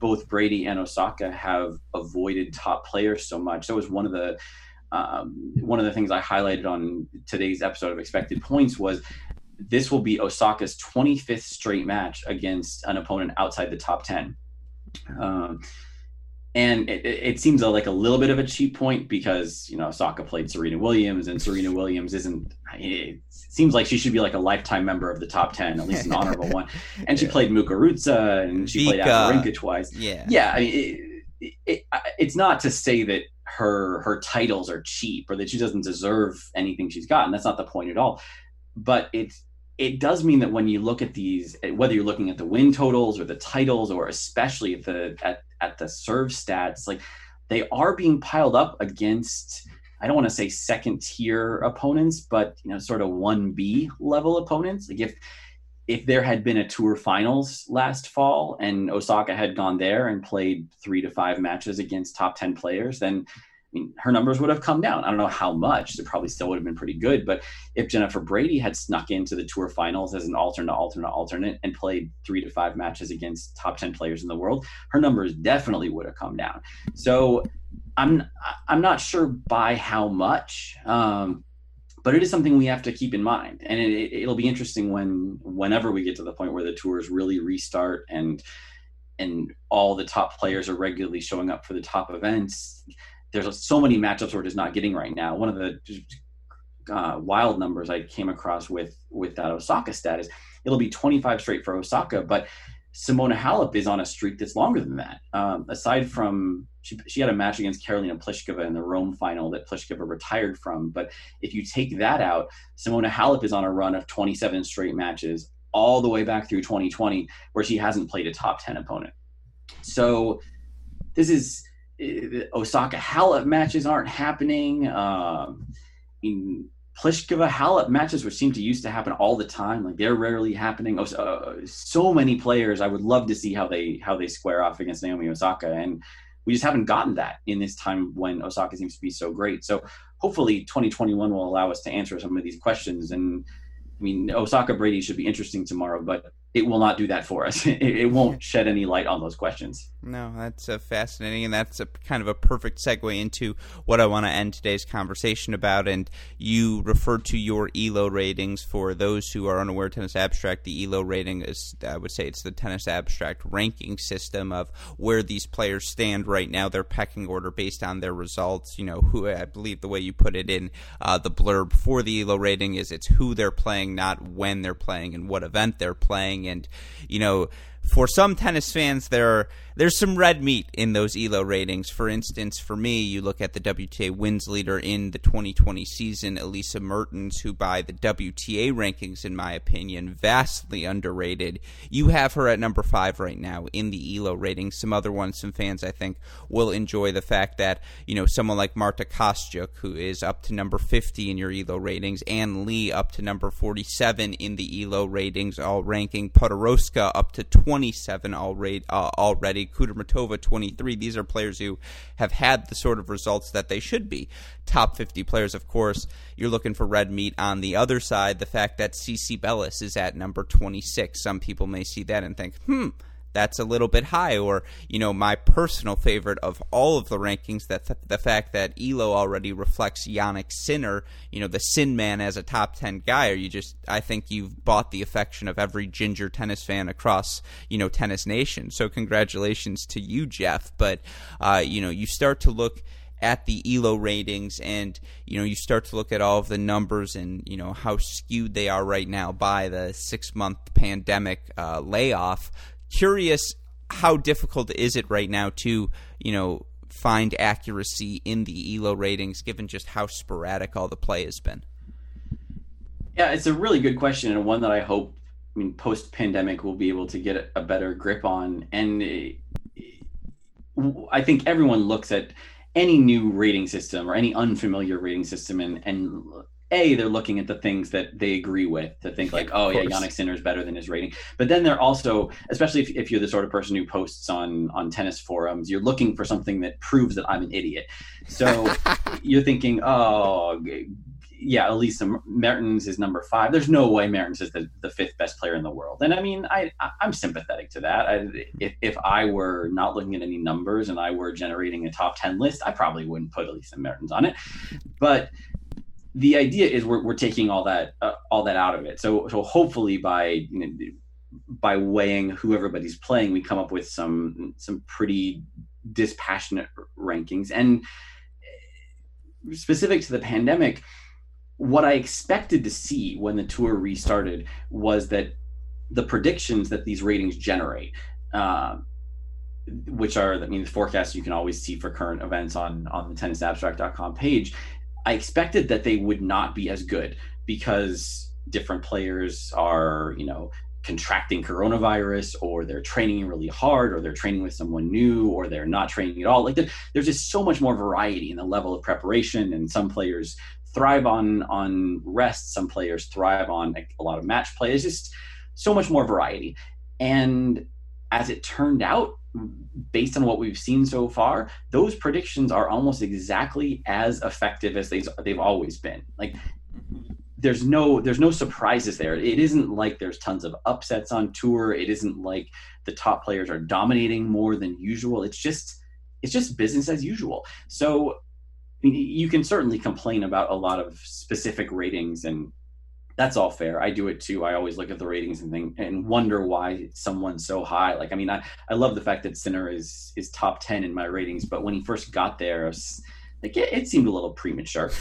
both Brady and Osaka have avoided top players so much. That was one of the, um, one of the things I highlighted on today's episode of Expected Points was this will be Osaka's twenty-fifth straight match against an opponent outside the top ten. Um, And it, it seems like a little bit of a cheap point because, you know, Osaka played Serena Williams, and Serena Williams isn't, it seems like she should be like a lifetime member of the top ten, at least an honorable one. And she yeah. played Muguruza, and she Vika. played Azarenka twice. Yeah. Yeah. I mean, it, it, it, it's not to say that her, her titles are cheap or that she doesn't deserve anything she's gotten. That's not the point at all. But it's, it does mean that when you look at these, whether you're looking at the win totals or the titles, or especially at the at, at the serve stats, like they are being piled up against, I don't want to say second tier opponents, but you know, sort of one B level opponents. Like if if there had been a tour finals last fall and Osaka had gone there and played three to five matches against top ten players, then I mean, her numbers would have come down. I don't know how much. They probably still would have been pretty good. But if Jennifer Brady had snuck into the tour finals as an alternate, alternate, alternate, and played three to five matches against top ten players in the world, her numbers definitely would have come down. So I'm I'm not sure by how much, um, but it is something we have to keep in mind. And it, it'll be interesting when whenever we get to the point where the tours really restart and and all the top players are regularly showing up for the top events. There's so many matchups we're just not getting right now. One of the uh, wild numbers I came across with with that Osaka stat is it'll be twenty-five straight for Osaka, but Simona Halep is on a streak that's longer than that. Um, aside from, she, she had a match against Karolina Pliskova in the Rome final that Pliskova retired from, but if you take that out, Simona Halep is on a run of twenty-seven straight matches all the way back through twenty twenty where she hasn't played a top ten opponent. So this is... Osaka Halep matches aren't happening. Um, in Pliskova Halep matches, which seem to used to happen all the time, like they're rarely happening. Os- uh, so many players. I would love to see how they how they square off against Naomi Osaka, and we just haven't gotten that in this time when Osaka seems to be so great. So hopefully, twenty twenty-one will allow us to answer some of these questions. And I mean, Osaka Brady should be interesting tomorrow, but it will not do that for us. It, it won't shed any light on those questions. No, that's uh, fascinating, and that's a kind of a perfect segue into what I want to end today's conversation about. And you referred to your E L O ratings. For those who are unaware, Tennis Abstract, the E L O rating is, I would say, it's the Tennis Abstract ranking system of where these players stand right now, their pecking order based on their results. You know, who, I believe the way you put it in uh, the blurb for the E L O rating is it's who they're playing, not when they're playing and what event they're playing. And, you know, for some tennis fans, there are, there's some red meat in those E L O ratings. For instance, for me, you look at the W T A wins leader in the twenty twenty season, Elisa Mertens, who by the W T A rankings, in my opinion, vastly underrated. You have her at number five right now in the E L O ratings. Some other ones, some fans, I think, will enjoy the fact that, you know, someone like Marta Kostyuk, who is up to number fifty in your E L O ratings, Ann Lee up to number forty-seven in the E L O ratings, all ranking, Podoroska up to twenty. twenty-seven already. Uh, already. Kudermatova, twenty-three. These are players who have had the sort of results that they should be. Top fifty players, of course. You're looking for red meat on the other side. The fact that Cece Bellis is at number twenty-six. Some people may see that and think, hmm, that's a little bit high, or, you know, my personal favorite of all of the rankings, that th- the fact that E L O already reflects Yannick Sinner, you know, the Sin Man, as a top ten guy. Or you just, I think you've bought the affection of every ginger tennis fan across, you know, tennis nation. So congratulations to you, Jeff. But, uh, you know, you start to look at the E L O ratings, and, you know, you start to look at all of the numbers and, you know, how skewed they are right now by the six-month pandemic uh, layoff. Curious, how difficult is it right now to, you know, find accuracy in the E L O ratings, given just how sporadic all the play has been? Yeah, it's a really good question, and one that I hope, I mean, post-pandemic we'll be able to get a better grip on. And I think everyone looks at any new rating system or any unfamiliar rating system, and, and A, they're looking at the things that they agree with to think like, oh yeah, Yannick Sinner is better than his rating. But then they're also, especially if, if you're the sort of person who posts on, on tennis forums, you're looking for something that proves that I'm an idiot. So you're thinking, oh, yeah, Elisa Mertens is number five. There's no way Mertens is the, the fifth best player in the world. And I mean, I, I'm sympathetic to that. I, if, if I were not looking at any numbers and I were generating a top ten list, I probably wouldn't put Elisa Mertens on it. But the idea is we're we're taking all that uh, all that out of it. So so hopefully by you know, by weighing who everybody's playing, we come up with some some pretty dispassionate rankings. And specific to the pandemic, what I expected to see when the tour restarted was that the predictions that these ratings generate, uh, which are I mean the forecasts you can always see for current events on on the tennis abstract dot com page. I expected that they would not be as good because different players are, you know, contracting coronavirus, or they're training really hard, or they're training with someone new, or they're not training at all. Like there's just so much more variety in the level of preparation, and some players thrive on, on rest. Some players thrive on like, a lot of match play. It's just so much more variety. And as it turned out, based on what we've seen so far, those predictions are almost exactly as effective as they've, they've always been. Like there's no, there's no surprises there. It isn't like there's tons of upsets on tour. It isn't like the top players are dominating more than usual. It's just, it's just business as usual. So I mean, you can certainly complain about a lot of specific ratings, and that's all fair. I do it too. I always look at the ratings and think, and wonder why someone's so high. Like, I mean, I, I love the fact that Sinner is is top ten in my ratings, but when he first got there, I was, like it, it seemed a little premature.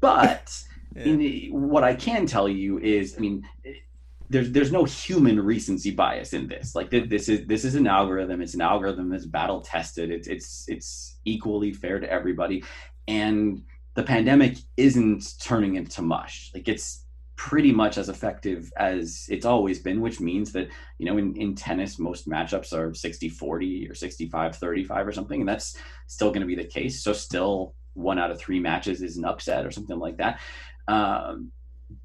But yeah. in the, what I can tell you is, I mean, there's there's no human recency bias in this. Like th- this is this is an algorithm. It's an algorithm that's battle tested. It's it's it's equally fair to everybody, and the pandemic isn't turning into mush. Like it's pretty much as effective as it's always been, which means that, you know, in, in tennis, most matchups are sixty forty or sixty-five thirty-five or something, and that's still going to be the case. So still one out of three matches is an upset or something like that. Um,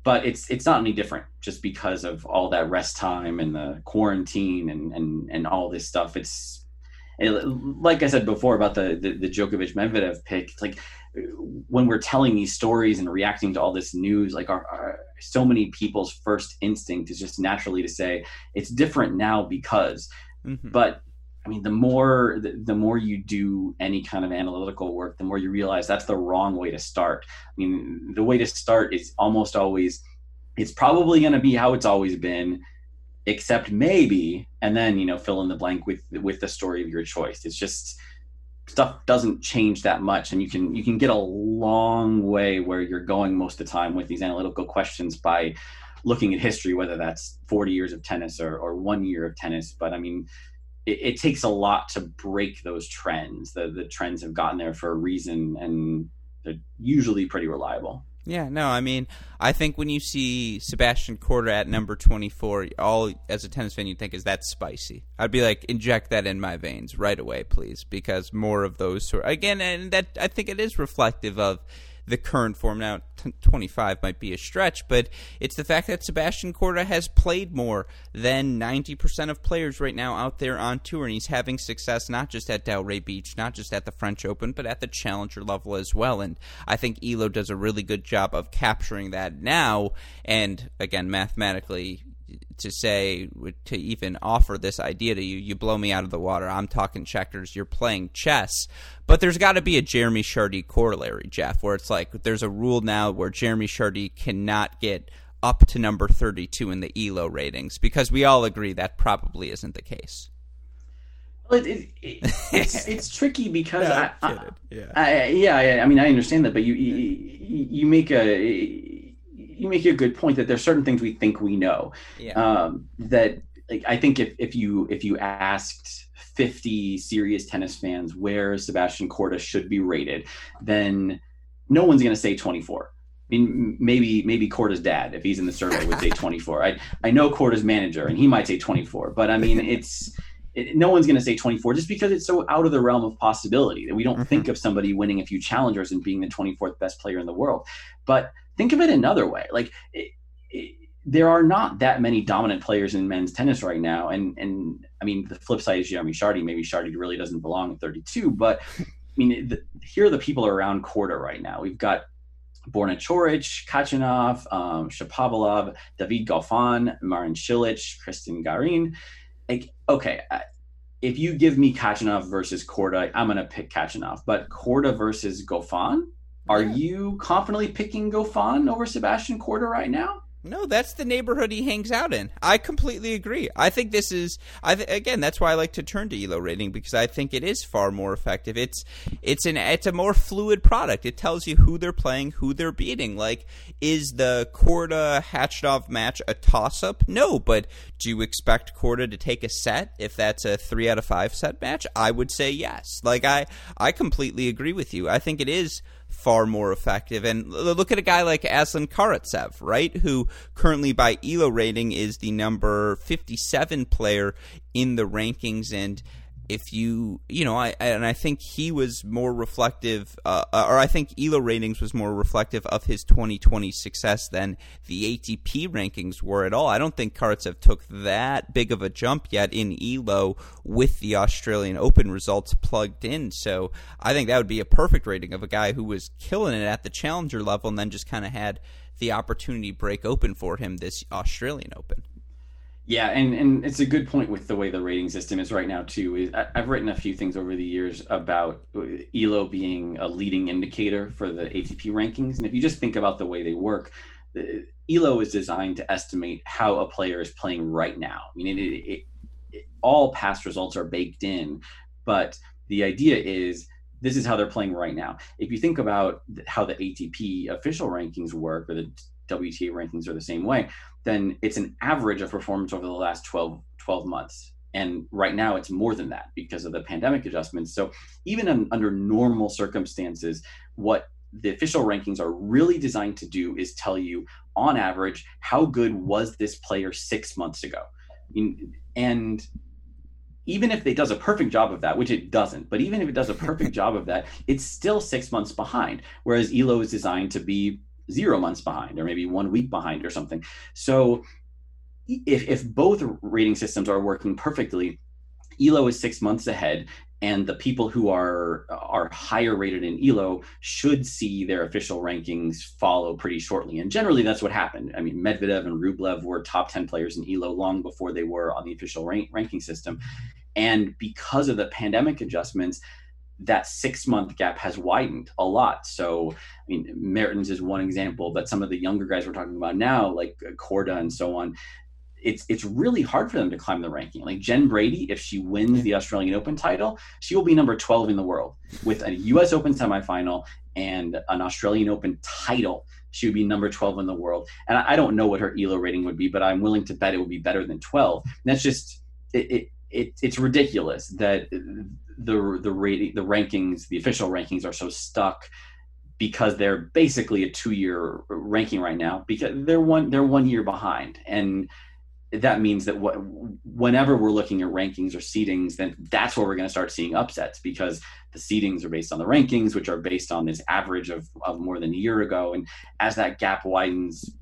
but it's it's not any different just because of all that rest time and the quarantine and and, and all this stuff. It's it, like I said before about the, the, the Djokovic-Medvedev pick, it's like, when we're telling these stories and reacting to all this news, like our, our, so many people's first instinct is just naturally to say it's different now because, mm-hmm. but I mean, the more, the, the more you do any kind of analytical work, the more you realize that's the wrong way to start. I mean, the way to start is almost always, it's probably going to be how it's always been, except maybe, and then, you know, fill in the blank with, with the story of your choice. It's just, stuff doesn't change that much, and you can you can get a long way where you're going most of the time with these analytical questions by looking at history, whether that's forty years of tennis or, or one year of tennis. But I mean, it, it takes a lot to break those trends. The the trends have gotten there for a reason, and they're usually pretty reliable. Yeah, no, I mean, I think when you see Sebastian Korda at number twenty-four, all as a tennis fan, you think, is that spicy? I'd be like, inject that in my veins right away, please, because more of those sort. Again, and that I think it is reflective of the current form. Now, t- twenty-five might be a stretch, but it's the fact that Sebastian Korda has played more than ninety percent of players right now out there on tour, and he's having success not just at Delray Beach, not just at the French Open, but at the Challenger level as well, and I think E L O does a really good job of capturing that now, and again, mathematically, to say, to even offer this idea to you, you blow me out of the water. I'm talking checkers. You're playing chess. But there's got to be a Jeremy Chardy corollary, Jeff, where it's like there's a rule now where Jeremy Chardy cannot get up to number thirty-two in the E L O ratings, because we all agree that probably isn't the case. Well, it, it, it, it's, it's tricky because no, I, I, yeah. I, yeah, I mean, I understand that, but you you, you make a. You make a good point that there's certain things we think we know. Yeah. Um, that like I think if if you if you asked fifty serious tennis fans where Sebastian Korda should be rated, then no one's going to say twenty-four. I mean, maybe maybe Korda's dad, if he's in the survey, would say twenty-four. I I know Korda's manager, and he might say twenty-four. But I mean, it's it, no one's going to say twenty-four just because it's so out of the realm of possibility that we don't mm-hmm. think of somebody winning a few challengers and being the twenty-fourth best player in the world, but. Think of it another way. Like it, it, there are not that many dominant players in men's tennis right now. And, and I mean, the flip side is Jeremy Chardy. Maybe Chardy really doesn't belong at thirty-two, but I mean, the, here are the people around Korda right now. We've got Borna Choric, Kachanov, um, Shapovalov, David Goffin, Marin Cilic, Kristin Garin. Like, okay. I, if you give me Kachanov versus Korda, I'm going to pick Kachanov, but Korda versus Goffin? Are you confidently picking Goffin over Sebastian Korda right now? No, that's the neighborhood he hangs out in. I completely agree. I think this is I th- again, that's why I like to turn to E L O rating, because I think it is far more effective. It's it's an it's a more fluid product. It tells you who they're playing, who they're beating. Like, is the Korda-Khachanov match a toss-up? No, but do you expect Korda to take a set if that's a three out of five set match? I would say yes. Like I I completely agree with you. I think it is far more effective. And look at a guy like Aslan Karatsev, right, who currently by E L O rating is the number fifty-seven player in the rankings. And if you, you know, I and I think he was more reflective, uh, or I think E L O ratings was more reflective of his twenty twenty success than the A T P rankings were at all. I don't think Karatsev took that big of a jump yet in E L O with the Australian Open results plugged in. So I think that would be a perfect rating of a guy who was killing it at the challenger level and then just kind of had the opportunity break open for him this Australian Open. Yeah, and, and it's a good point with the way the rating system is right now, too. Is I, I've written a few things over the years about E L O being a leading indicator for the A T P rankings. And if you just think about the way they work, the, E L O is designed to estimate how a player is playing right now. I mean, it, it, it, it, all past results are baked in, but the idea is this is how they're playing right now. If you think about how the A T P official rankings work, or the W T A rankings are the same way, then it's an average of performance over the last twelve, twelve months. And right now it's more than that because of the pandemic adjustments. So even un, under normal circumstances, what the official rankings are really designed to do is tell you on average, how good was this player six months ago? And even if it does a perfect job of that, which it doesn't, but even if it does a perfect job of that, it's still six months behind. Whereas E L O is designed to be zero months behind, or maybe one week behind or something. So if if both rating systems are working perfectly, E L O is six months ahead, and the people who are are higher rated in E L O should see their official rankings follow pretty shortly. And generally that's what happened. I mean, Medvedev and Rublev were top ten players in E L O long before they were on the official rank, ranking system. And because of the pandemic adjustments, that six-month gap has widened a lot. So, I mean, Mertens is one example, but some of the younger guys we're talking about now, like Korda and so on, it's it's really hard for them to climb the ranking. Like Jen Brady, if she wins the Australian Open title, she will be number twelve in the world. With a U S Open semifinal and an Australian Open title, she would be number twelve in the world. And I don't know what her E L O rating would be, but I'm willing to bet it would be better than twelve. And that's just, it, it, it it's ridiculous that the the rating, the rankings, the official rankings are so stuck because they're basically a two year ranking right now because they're one they're one year behind. And that means that what, whenever we're looking at rankings or seedings, then that's where we're going to start seeing upsets, because the seedings are based on the rankings, which are based on this average of, of more than a year ago. And as that gap widens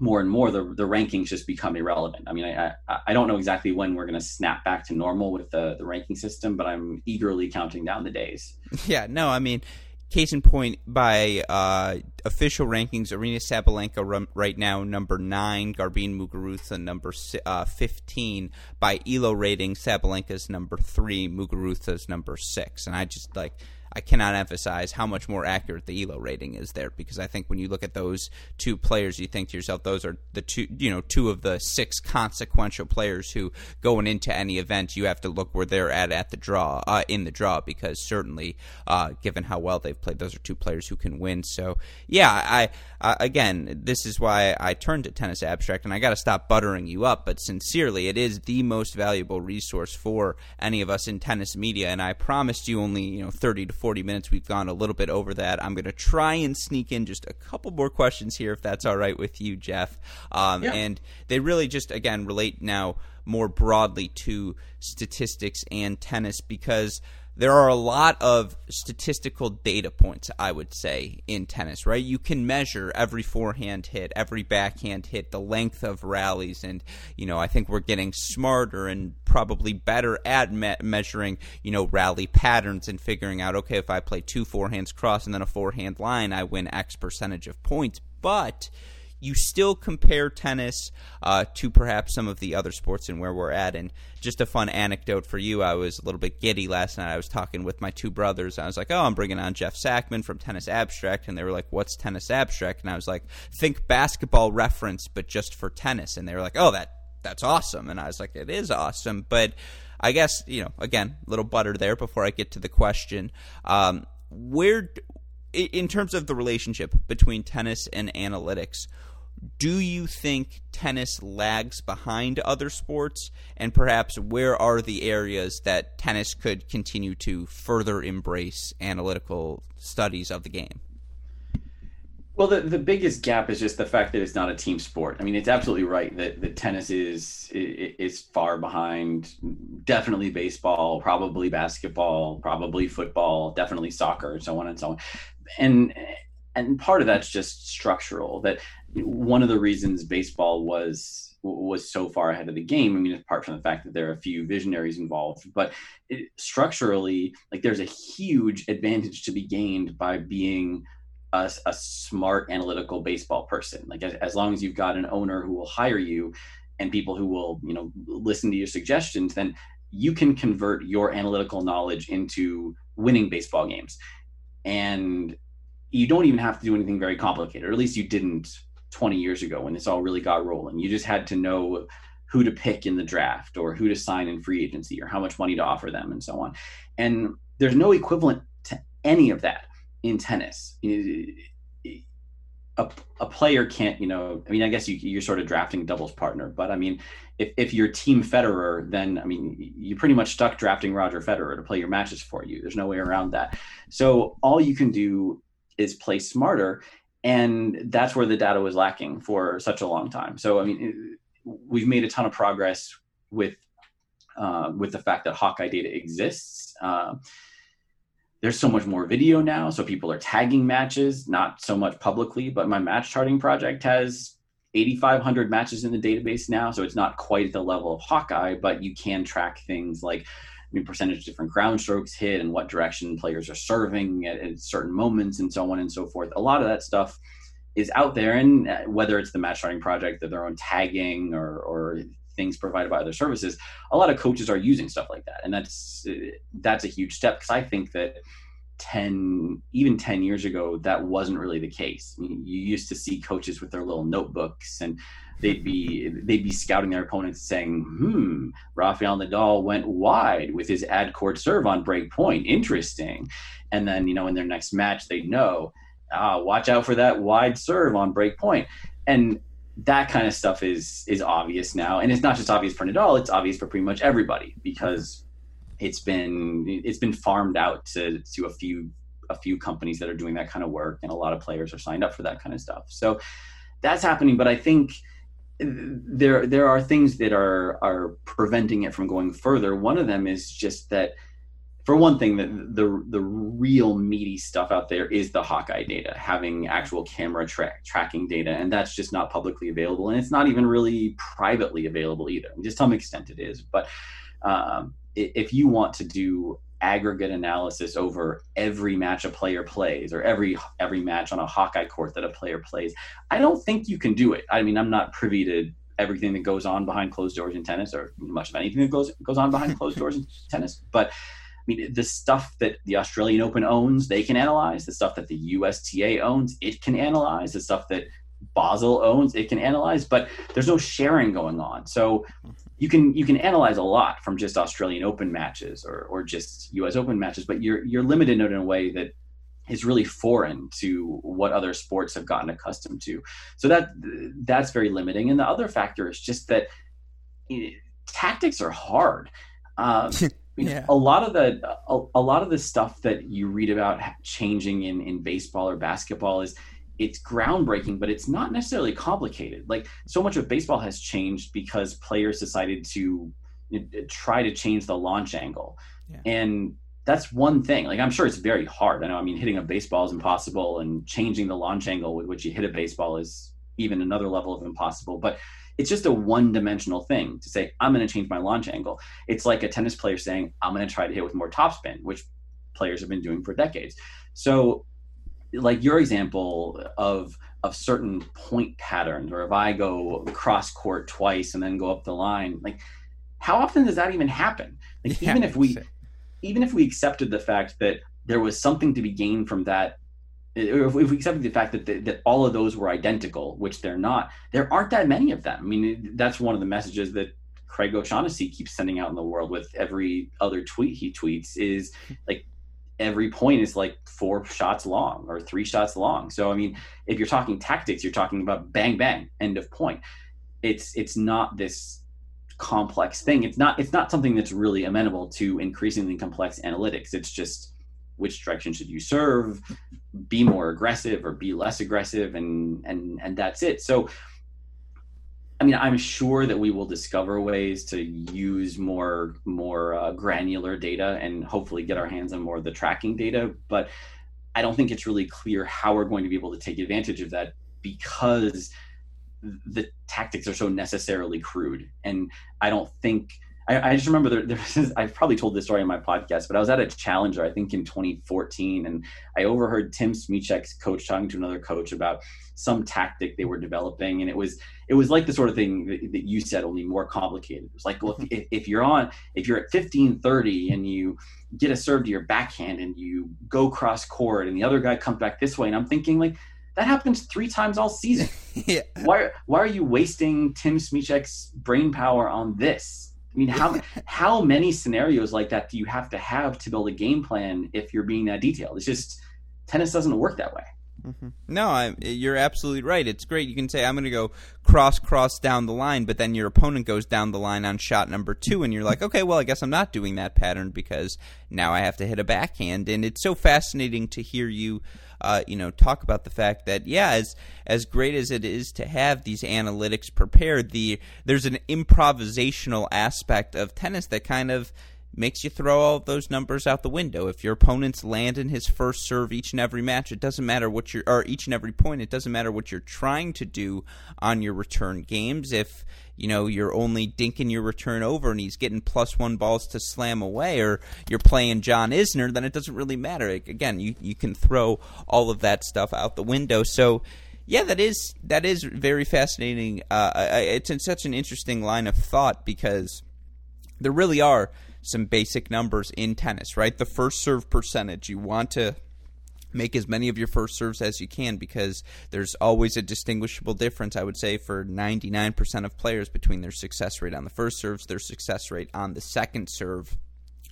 more and more, the, the rankings just become irrelevant. I mean, I, I, I don't know exactly when we're going to snap back to normal with the, the ranking system, but I'm eagerly counting down the days. Yeah, no, I mean, case in point, by uh, official rankings, Aryna Sabalenka right now number nine, Garbiñe Muguruza number uh, fifteen. By E L O rating, Sabalenka's number three, Muguruza's number six. And I just like I cannot emphasize how much more accurate the E L O rating is there, because I think when you look at those two players, you think to yourself, those are the two, you know, two of the six consequential players who, going into any event, you have to look where they're at at the draw, uh, in the draw, because certainly, uh, given how well they've played, those are two players who can win. So, yeah, I, I again, this is why I turned to Tennis Abstract, and I got to stop buttering you up, but sincerely, it is the most valuable resource for any of us in tennis media, and I promised you only, you know, thirty to forty minutes. We've gone a little bit over that. I'm going to try and sneak in just a couple more questions here, if that's all right with you, Jeff. Um, yeah. And they really just, again, relate now more broadly to statistics and tennis, because there are a lot of statistical data points, I would say, in tennis, right? You can measure every forehand hit, every backhand hit, the length of rallies, and, you know, I think we're getting smarter and probably better at me- measuring, you know, rally patterns and figuring out, okay, if I play two forehands cross and then a forehand line, I win X percentage of points, but you still compare tennis uh, to perhaps some of the other sports and where we're at. And just a fun anecdote for you, I was a little bit giddy last night. I was talking with my two brothers. I was like, oh, I'm bringing on Jeff Sackmann from Tennis Abstract. And they were like, what's Tennis Abstract? And I was like, think Basketball Reference, but just for tennis. And they were like, oh, that that's awesome. And I was like, it is awesome. But I guess, you know, again, a little butter there before I get to the question. Um, where, in terms of the relationship between tennis and analytics, do you think tennis lags behind other sports? And perhaps where are the areas that tennis could continue to further embrace analytical studies of the game? Well, the, the biggest gap is just the fact that it's not a team sport. I mean, it's absolutely right that, that tennis is, is far behind, definitely baseball, probably basketball, probably football, definitely soccer, so on and so on. And and part of that's just structural, that one of the reasons baseball was was so far ahead of the game, I mean, apart from the fact that there are a few visionaries involved, but it, structurally, like, there's a huge advantage to be gained by being a, a smart analytical baseball person. Like, as, as long as you've got an owner who will hire you and people who will, you know, listen to your suggestions, then you can convert your analytical knowledge into winning baseball games. And you don't even have to do anything very complicated, or at least you didn't twenty years ago when this all really got rolling. You just had to know who to pick in the draft, or who to sign in free agency, or how much money to offer them, and so on. And there's no equivalent to any of that in tennis. A, a player can't, you know, I mean, I guess you, you're sort of drafting doubles partner, but I mean, if, if you're Team Federer, then, I mean, you're pretty much stuck drafting Roger Federer to play your matches for you. There's no way around that. So all you can do is play smarter. And that's where the data was lacking for such a long time. So, I mean, it, we've made a ton of progress with, uh, with the fact that Hawkeye data exists. Uh, There's so much more video now, so people are tagging matches, not so much publicly, but my match charting project has eighty-five hundred matches in the database now, so it's not quite at the level of Hawkeye, but you can track things like, I mean, percentage of different ground strokes hit and what direction players are serving at, at certain moments and so on and so forth. A lot of that stuff is out there, and whether it's the match charting project or their own tagging or, or things provided by other services, a lot of coaches are using stuff like that. And that's, that's a huge step, because I think that ten, even ten years ago, that wasn't really the case. I mean, you used to see coaches with their little notebooks, and they'd be, they'd be scouting their opponents saying, hmm, Rafael Nadal went wide with his ad court serve on break point. Interesting. And then, you know, in their next match, they'd know, ah, watch out for that wide serve on break point. And that kind of stuff is is obvious now, and it's not just obvious for Nadal; it's obvious for pretty much everybody, because it's been it's been farmed out to to a few a few companies that are doing that kind of work, and a lot of players are signed up for that kind of stuff. So that's happening, but I think there there are things that are are preventing it from going further. One of them is just that, for one thing, that the the real meaty stuff out there is the Hawkeye data, having actual camera tra- tracking data, and that's just not publicly available, and it's not even really privately available either. To some extent it is, but um, if you want to do aggregate analysis over every match a player plays, or every every match on a Hawkeye court that a player plays, I don't think you can do it. I mean, I'm not privy to everything that goes on behind closed doors in tennis, or much of anything that goes goes on behind closed doors in tennis, but I mean, the stuff that the Australian Open owns, they can analyze. The stuff that the U S T A owns, it can analyze. The stuff that Basel owns, it can analyze. But there's no sharing going on. So you can you can analyze a lot from just Australian Open matches, or or just U S Open matches, but you're you're limited in a way that is really foreign to what other sports have gotten accustomed to. So that that's very limiting. And the other factor is just that, you know, tactics are hard. Um, Yeah. A lot of the a, a lot of the stuff that you read about changing in, in baseball or basketball is, it's groundbreaking, but it's not necessarily complicated. Like, so much of baseball has changed because players decided to, you know, try to change the launch angle. Yeah. And that's one thing. Like, I'm sure it's very hard. I know, I mean, hitting a baseball is impossible, and changing the launch angle with which you hit a baseball is even another level of impossible. But it's just a one-dimensional thing to say, I'm going to change my launch angle. It's like a tennis player saying, I'm going to try to hit with more topspin, which players have been doing for decades. So, like your example of of certain point patterns, or if I go cross court twice and then go up the line, like, how often does that even happen? Like, yeah, even if we, even if we accepted the fact that there was something to be gained from that, if we accept the fact that the, that all of those were identical, which they're not, there aren't that many of them. I mean, that's one of the messages that Craig O'Shaughnessy keeps sending out in the world with every other tweet he tweets, is like, every point is like four shots long or three shots long. So, I mean, if you're talking tactics, you're talking about bang, bang, end of point. It's, it's not this complex thing. It's not, it's not something that's really amenable to increasingly complex analytics. It's just, which direction should you serve? Be more aggressive or be less aggressive, and and and that's it. So, I mean, I'm sure that we will discover ways to use more more uh, granular data, and hopefully get our hands on more of the tracking data. But I don't think it's really clear how we're going to be able to take advantage of that, because the tactics are so necessarily crude. And I don't think, I, I just remember there, there was, I've probably told this story on my podcast, but I was at a Challenger, I think in twenty fourteen, and I overheard Tim Smichek's coach talking to another coach about some tactic they were developing. And it was, it was like the sort of thing that, that you said, only more complicated. It was like, well, if, if you're on, if you're at fifteen thirty and you get a serve to your backhand and you go cross court and the other guy comes back this way. And I'm thinking, like, that happens three times all season. Yeah. Why, why are you wasting Tim Smichek's brain power on this? I mean, how how many scenarios like that do you have to have to build a game plan if you're being that detailed? It's just, tennis doesn't work that way. Mm-hmm. No, I'm, you're absolutely right. It's great. You can say, I'm going to go cross, cross down the line, but then your opponent goes down the line on shot number two, and you're like, okay, well, I guess I'm not doing that pattern because now I have to hit a backhand. And it's so fascinating to hear you Uh, you know, talk about the fact that, yeah, as as great as it is to have these analytics prepared, the there's an improvisational aspect of tennis that kind of makes you throw all those numbers out the window. If your opponent's landing his first serve each and every match, it doesn't matter what you're – or each and every point, it doesn't matter what you're trying to do on your return games. If, you know, you're only dinking your return over and he's getting plus one balls to slam away, or you're playing John Isner, then it doesn't really matter. Again, you, you can throw all of that stuff out the window. So – yeah, that is that is very fascinating. Uh, it's in such an interesting line of thought, because there really are some basic numbers in tennis, right? The first serve percentage. You want to make as many of your first serves as you can, because there's always a distinguishable difference, I would say, for ninety-nine percent of players between their success rate on the first serves, their success rate on the second serve.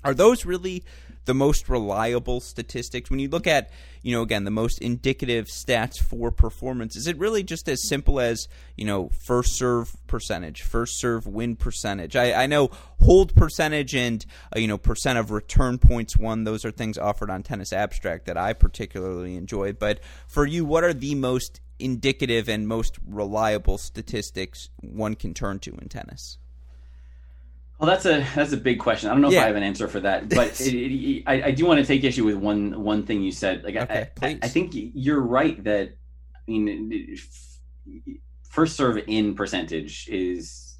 Are those really the most reliable statistics. When you look at, you know, again, the most indicative stats for performance, is it really just as simple as, you know, first serve percentage, first serve win percentage? I, I know hold percentage and, uh, you know, percent of return points won, those are things offered on Tennis Abstract that I particularly enjoy. But for you, what are the most indicative and most reliable statistics one can turn to in tennis? Well, that's a that's a big question. I don't know yeah. if I have an answer for that, but it, it, I, I do want to take issue with one one thing you said. Like, okay, I, I, I think you're right that, I mean, first serve in percentage is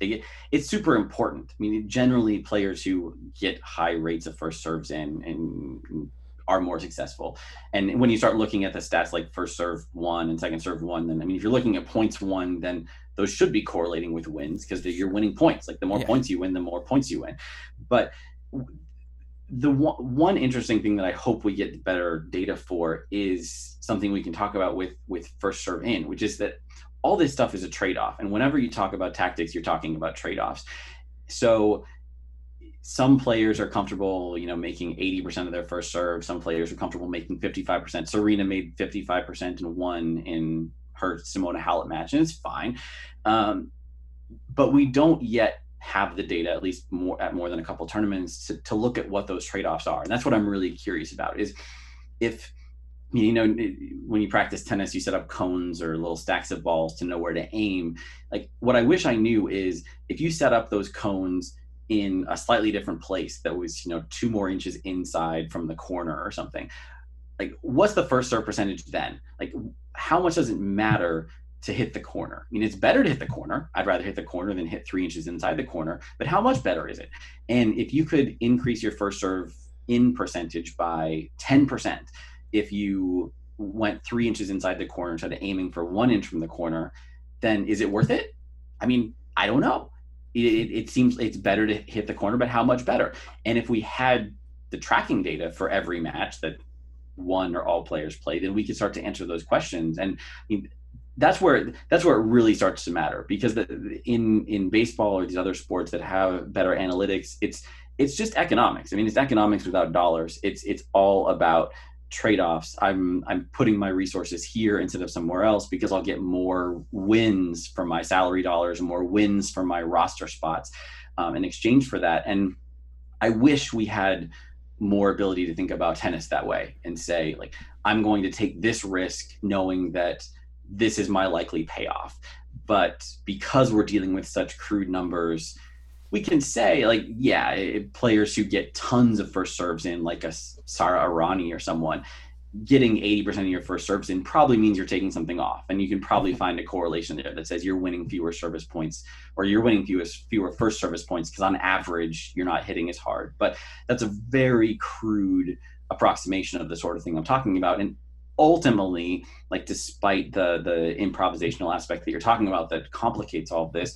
it's super important. I mean, generally players who get high rates of first serves in and are more successful. And when you start looking at the stats like first serve one and second serve one, then I mean, if you're looking at points one, then those should be correlating with wins because you're winning points. Like the more yeah. points you win, the more points you win. But the one, one interesting thing that I hope we get better data for is something we can talk about with, with first serve in, which is that all this stuff is a trade-off. And whenever you talk about tactics, you're talking about trade-offs. So some players are comfortable, you know, making eighty percent of their first serve. Some players are comfortable making fifty-five percent. Serena made fifty-five percent and won in her Simona Halep match, and it's fine. Um, but we don't yet have the data, at least more at more than a couple tournaments, to, to look at what those trade-offs are. And that's what I'm really curious about is if, you know, when you practice tennis, you set up cones or little stacks of balls to know where to aim. Like what I wish I knew is if you set up those cones in a slightly different place that was, you know, two more inches inside from the corner or something, like what's the first serve percentage then? Like how much does it matter to hit the corner? I mean, it's better to hit the corner. I'd rather hit the corner than hit three inches inside the corner, but how much better is it? And if you could increase your first serve in percentage by ten percent, if you went three inches inside the corner instead of aiming for one inch from the corner, then is it worth it? I mean, I don't know. It, it seems it's better to hit the corner, but how much better? And if we had the tracking data for every match that one or all players play, then we could start to answer those questions. And I mean, that's where that's where it really starts to matter, because the, in in baseball or these other sports that have better analytics, it's it's just economics. I mean, it's economics without dollars. It's it's all about trade-offs. I'm I'm putting my resources here instead of somewhere else because I'll get more wins for my salary dollars and more wins for my roster spots um, in exchange for that. And I wish we had more ability to think about tennis that way and say, like, I'm going to take this risk knowing that this is my likely payoff. But because we're dealing with such crude numbers, we can say, like, yeah, it, players who get tons of first serves in, like a Sara Errani or someone, getting eighty percent of your first serves in probably means you're taking something off. And you can probably find a correlation there that says you're winning fewer service points or you're winning fewer, fewer first service points because on average, you're not hitting as hard. But that's a very crude approximation of the sort of thing I'm talking about. And ultimately, like, despite the the improvisational aspect that you're talking about that complicates all of this,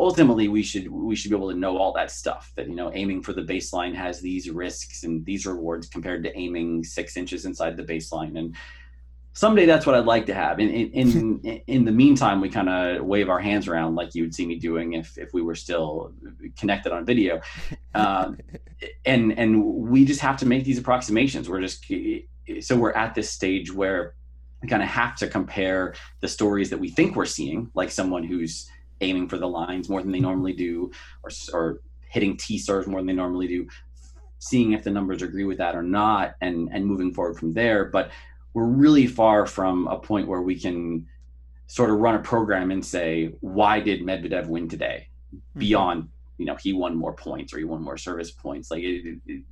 ultimately, we should we should be able to know all that stuff that, you know, aiming for the baseline has these risks and these rewards compared to aiming six inches inside the baseline. And someday that's what I'd like to have. In in in, in the meantime, we kind of wave our hands around like you would see me doing if if we were still connected on video. Um, and and we just have to make these approximations. We're just so we're at this stage where we kind of have to compare the stories that we think we're seeing, like someone who's aiming for the lines more than they normally do, or, or hitting T serves more than they normally do, seeing if the numbers agree with that or not, and, and moving forward from there. But we're really far from a point where we can sort of run a program and say, why did Medvedev win today? Mm-hmm. Beyond, you know, he won more points or he won more service points. Like it, it, it,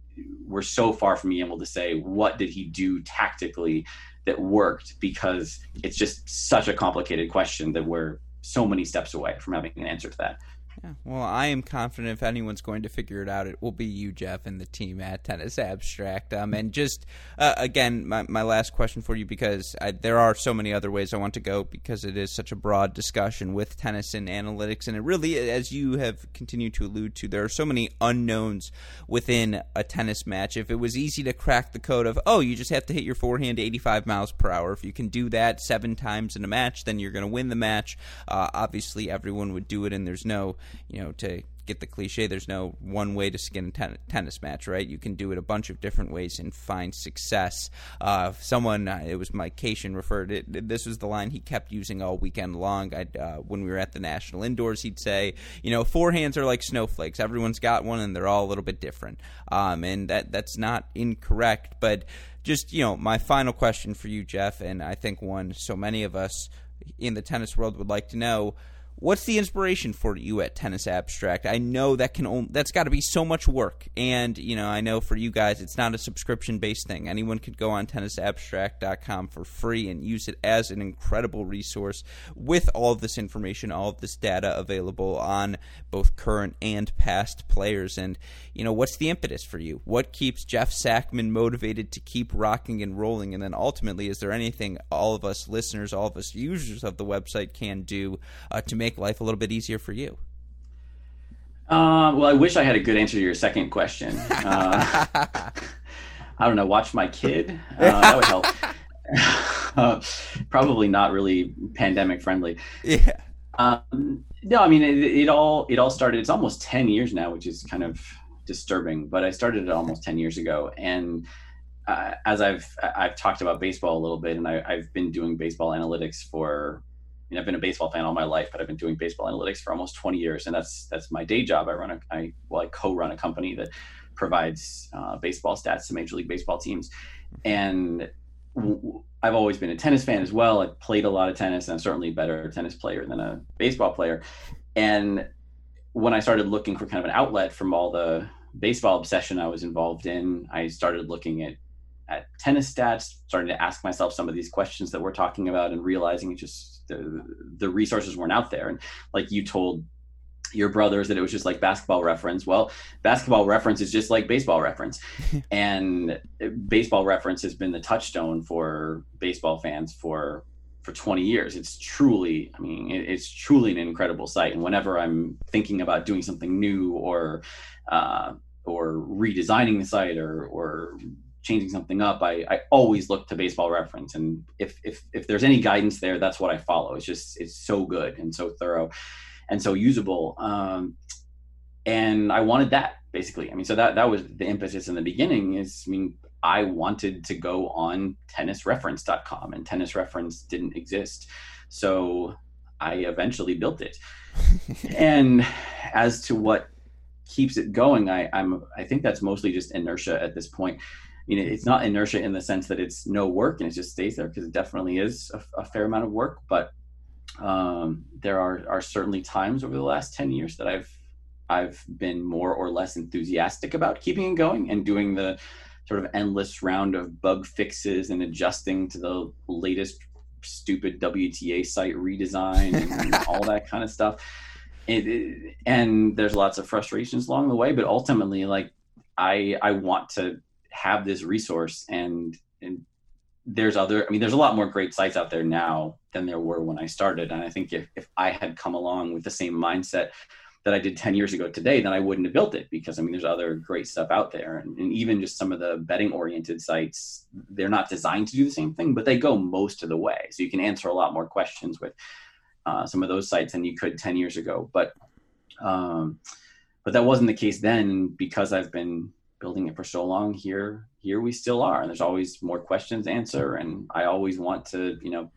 we're so far from being able to say, what did he do tactically that worked? Because it's just such a complicated question that we're so many steps away from having an answer to that. Yeah, well, I am confident if anyone's going to figure it out, it will be you, Jeff, and the team at Tennis Abstract. Um, and just, uh, again, my, my last question for you, because I, there are so many other ways I want to go because it is such a broad discussion with tennis and analytics. And it really, as you have continued to allude to, there are so many unknowns within a tennis match. If it was easy to crack the code of, oh, you just have to hit your forehand eighty-five miles per hour. If you can do that seven times in a match, then you're going to win the match. Uh, obviously, everyone would do it, and there's no... you know, to get the cliche, there's no one way to skin a ten- tennis match, right? You can do it a bunch of different ways and find success. Uh, someone, uh, it was Mike Cation referred it. This was the line he kept using all weekend long. I'd, uh, when we were at the National Indoors, he'd say, you know, forehands are like snowflakes. Everyone's got one, and they're all a little bit different. Um, and that that's not incorrect, but just, you know, my final question for you, Jeff, and I think one so many of us in the tennis world would like to know, what's the inspiration for you at Tennis Abstract? I know that can only, that's got to be so much work, and you know, I know for you guys it's not a subscription-based thing. Anyone could go on tennis abstract dot com for free and use it as an incredible resource with all of this information, all of this data available on both current and past players. And you know, what's the impetus for you? What keeps Jeff Sackmann motivated to keep rocking and rolling? And then ultimately, is there anything all of us listeners, all of us users of the website can do uh, to make Make life a little bit easier for you? Uh, well, I wish I had a good answer to your second question. Uh, I don't know. Watch my kid. Uh, that would help. uh, probably not really pandemic friendly. Yeah. Um, no, I mean it, it all. It all started. It's almost ten years now, which is kind of disturbing. But I started it almost ten years ago, and uh, as I've I've talked about baseball a little bit, and I, I've been doing baseball analytics for. I mean, I've been a baseball fan all my life, but I've been doing baseball analytics for almost twenty years, and that's that's my day job. I run a, I well, I co-run a company that provides uh, baseball stats to Major League Baseball teams, and w- I've always been a tennis fan as well. I played a lot of tennis, and I'm certainly a better tennis player than a baseball player. And when I started looking for kind of an outlet from all the baseball obsession I was involved in, I started looking at at tennis stats, starting to ask myself some of these questions that we're talking about, and realizing it just The, the resources weren't out there. And like you told your brothers that it was just like Basketball Reference. Well, Basketball Reference is just like Baseball Reference. And Baseball Reference has been the touchstone for baseball fans for, for twenty years. It's truly, I mean, it, it's truly an incredible site. And whenever I'm thinking about doing something new or, uh, or redesigning the site or, or changing something up, I, I always look to Baseball Reference. And if, if, if there's any guidance there, that's what I follow. It's just, it's so good and so thorough and so usable. Um, and I wanted that basically. I mean, so that, that was the impetus in the beginning is, I mean, I wanted to go on tennis reference dot com, and Tennis Reference didn't exist. So I eventually built it. And as to what keeps it going, I, I'm, I think that's mostly just inertia at this point. You know, it's not inertia in the sense that it's no work and it just stays there, because it definitely is a, a fair amount of work. But um, there are, are certainly times over the last ten years that I've I've been more or less enthusiastic about keeping it going and doing the sort of endless round of bug fixes and adjusting to the latest stupid W T A site redesign and all that kind of stuff. It, it, and there's lots of frustrations along the way, but ultimately, like I I want to have this resource, and and there's other, I mean, there's a lot more great sites out there now than there were when I started. And I think if, if I had come along with the same mindset that I did ten years ago today, then I wouldn't have built it, because I mean, there's other great stuff out there. And, and even just some of the betting oriented sites, they're not designed to do the same thing, but they go most of the way. So you can answer a lot more questions with uh, some of those sites than you could ten years ago. But, um, but that wasn't the case then, because I've been building it for so long. Here, here we still are, and there's always more questions to answer. And I always want to, you know,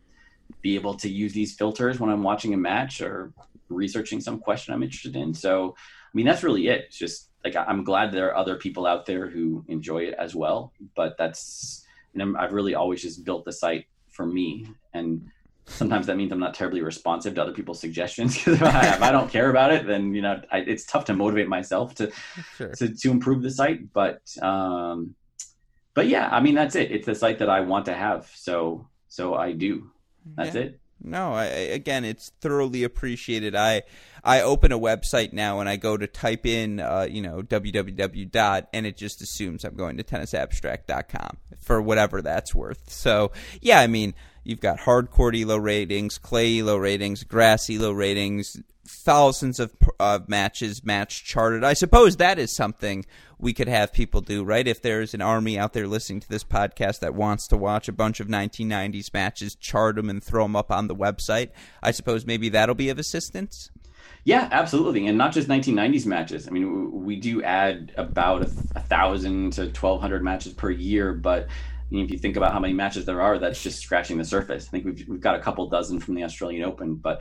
be able to use these filters when I'm watching a match or researching some question I'm interested in. So, I mean, that's really it. It's just like, I'm glad there are other people out there who enjoy it as well, but that's, and I'm, I've really always just built the site for me. And sometimes that means I'm not terribly responsive to other people's suggestions, because if, if I don't care about it, then, you know, I, it's tough to motivate myself to, sure. to, to improve the site. But, um, but yeah, I mean, that's it. It's the site that I want to have. So, so I do. That's yeah. it. No, I, again, it's thoroughly appreciated. I, I open a website now and I go to type in, uh, you know, www dot, and it just assumes I'm going to tennis abstract dot com for whatever that's worth. So yeah, I mean, you've got hardcore E L O ratings, clay E L O ratings, grass E L O ratings, thousands of uh, matches, match charted. I suppose that is something we could have people do, right? If there's an army out there listening to this podcast that wants to watch a bunch of nineteen nineties matches, chart them and throw them up on the website, I suppose maybe that'll be of assistance. Yeah, absolutely. And not just nineteen nineties matches. I mean, we do add about one thousand to one thousand two hundred matches per year, but I mean, if you think about how many matches there are, that's just scratching the surface. I think we've we've got a couple dozen from the Australian Open, but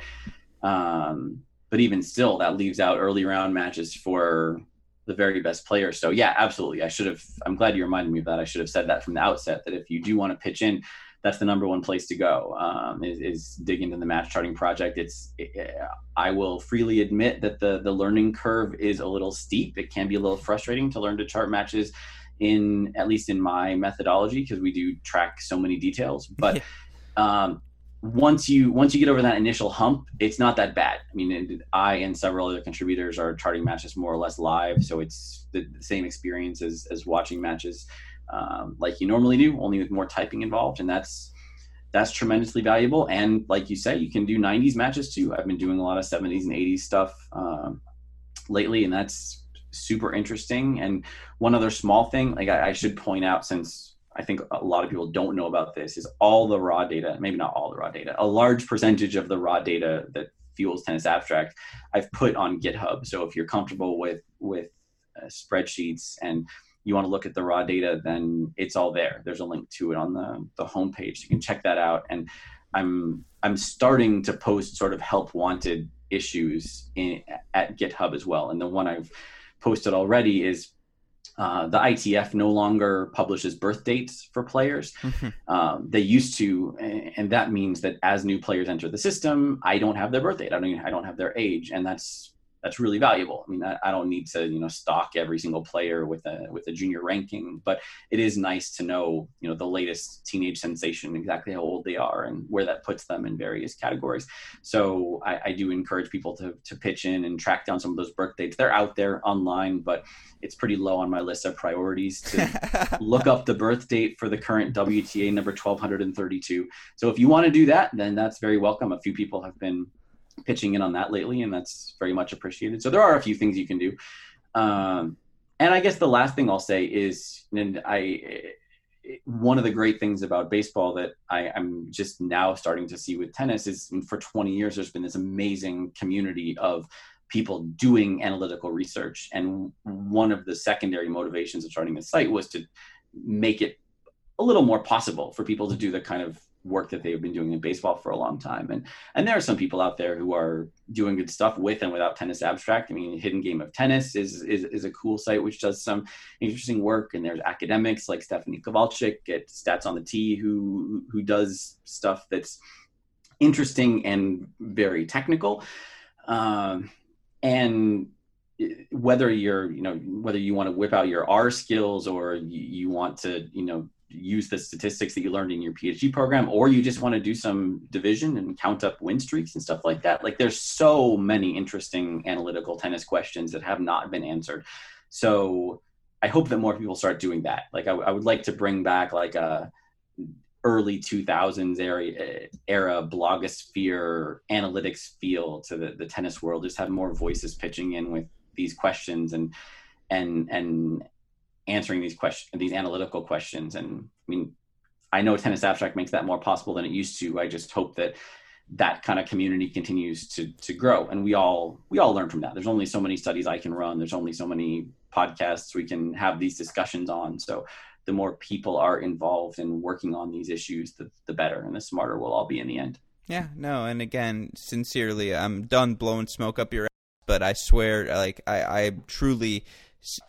um, but even still, that leaves out early round matches for the very best players. So yeah, absolutely. I should have, I'm glad you reminded me of that. I should have said that from the outset, that if you do want to pitch in, that's the number one place to go, um, is, is dig into the match charting project. It's, it, I will freely admit that the the learning curve is a little steep. It can be a little frustrating to learn to chart matches in, at least in my methodology, because we do track so many details. But um, once you once you get over that initial hump, it's not that bad. I mean, it, I and several other contributors are charting matches more or less live. So it's the, the same experience as, as watching matches Um, like you normally do, only with more typing involved. And that's, that's tremendously valuable. And like you say, you can do nineties matches too. I've been doing a lot of seventies and eighties stuff um, lately, and that's super interesting. And one other small thing, like I, I should point out, since I think a lot of people don't know about this, is all the raw data, maybe not all the raw data, a large percentage of the raw data that fuels Tennis Abstract, I've put on GitHub. So if you're comfortable with, with uh, spreadsheets and you want to look at the raw data, then it's all there. There's a link to it on the, the homepage. You can check that out. And I'm I'm starting to post sort of help wanted issues in, at GitHub as well. And the one I've posted already is uh, the I T F no longer publishes birth dates for players. Mm-hmm. Um, they used to, and that means that as new players enter the system, I don't have their birth date. I don't even, I don't have their age, and that's that's really valuable. I mean, I, I don't need to, you know, stock every single player with a, with a junior ranking, but it is nice to know, you know, the latest teenage sensation, exactly how old they are and where that puts them in various categories. So I, I do encourage people to, to pitch in and track down some of those birth dates. They're out there online, but it's pretty low on my list of priorities to look up the birth date for the current W T A number twelve thirty-two. So if you want to do that, then that's very welcome. A few people have been pitching in on that lately, and that's very much appreciated. So there are a few things you can do. Um, and I guess the last thing I'll say is, and I, it, one of the great things about baseball that I, I'm just now starting to see with tennis is, for twenty years, there's been this amazing community of people doing analytical research. And one of the secondary motivations of starting this site was to make it a little more possible for people to do the kind of work that they've been doing in baseball for a long time. And and there are some people out there who are doing good stuff with and without Tennis Abstract. I mean, Hidden Game of Tennis is is, is a cool site which does some interesting work. And there's academics like Stephanie Kowalczyk at Stats on the Tee who who does stuff that's interesting and very technical. Um, and whether you're, you know, whether you want to whip out your R skills or you, you want to, you know, use the statistics that you learned in your PhD program, or you just want to do some division and count up win streaks and stuff like that. Like, there's so many interesting analytical tennis questions that have not been answered. So I hope that more people start doing that. Like, I, I would like to bring back like a early two thousands era, era blogosphere analytics feel to the, the tennis world, just have more voices pitching in with these questions and, and, and, answering these questions, these analytical questions. And I mean, I know Tennis Abstract makes that more possible than it used to. I just hope that that kind of community continues to to grow. And we all, we all learn from that. There's only so many studies I can run. There's only so many podcasts we can have these discussions on. So the more people are involved in working on these issues, the, the better and the smarter we'll all be in the end. Yeah, no. And again, sincerely, I'm done blowing smoke up your ass, but I swear, like I, I truly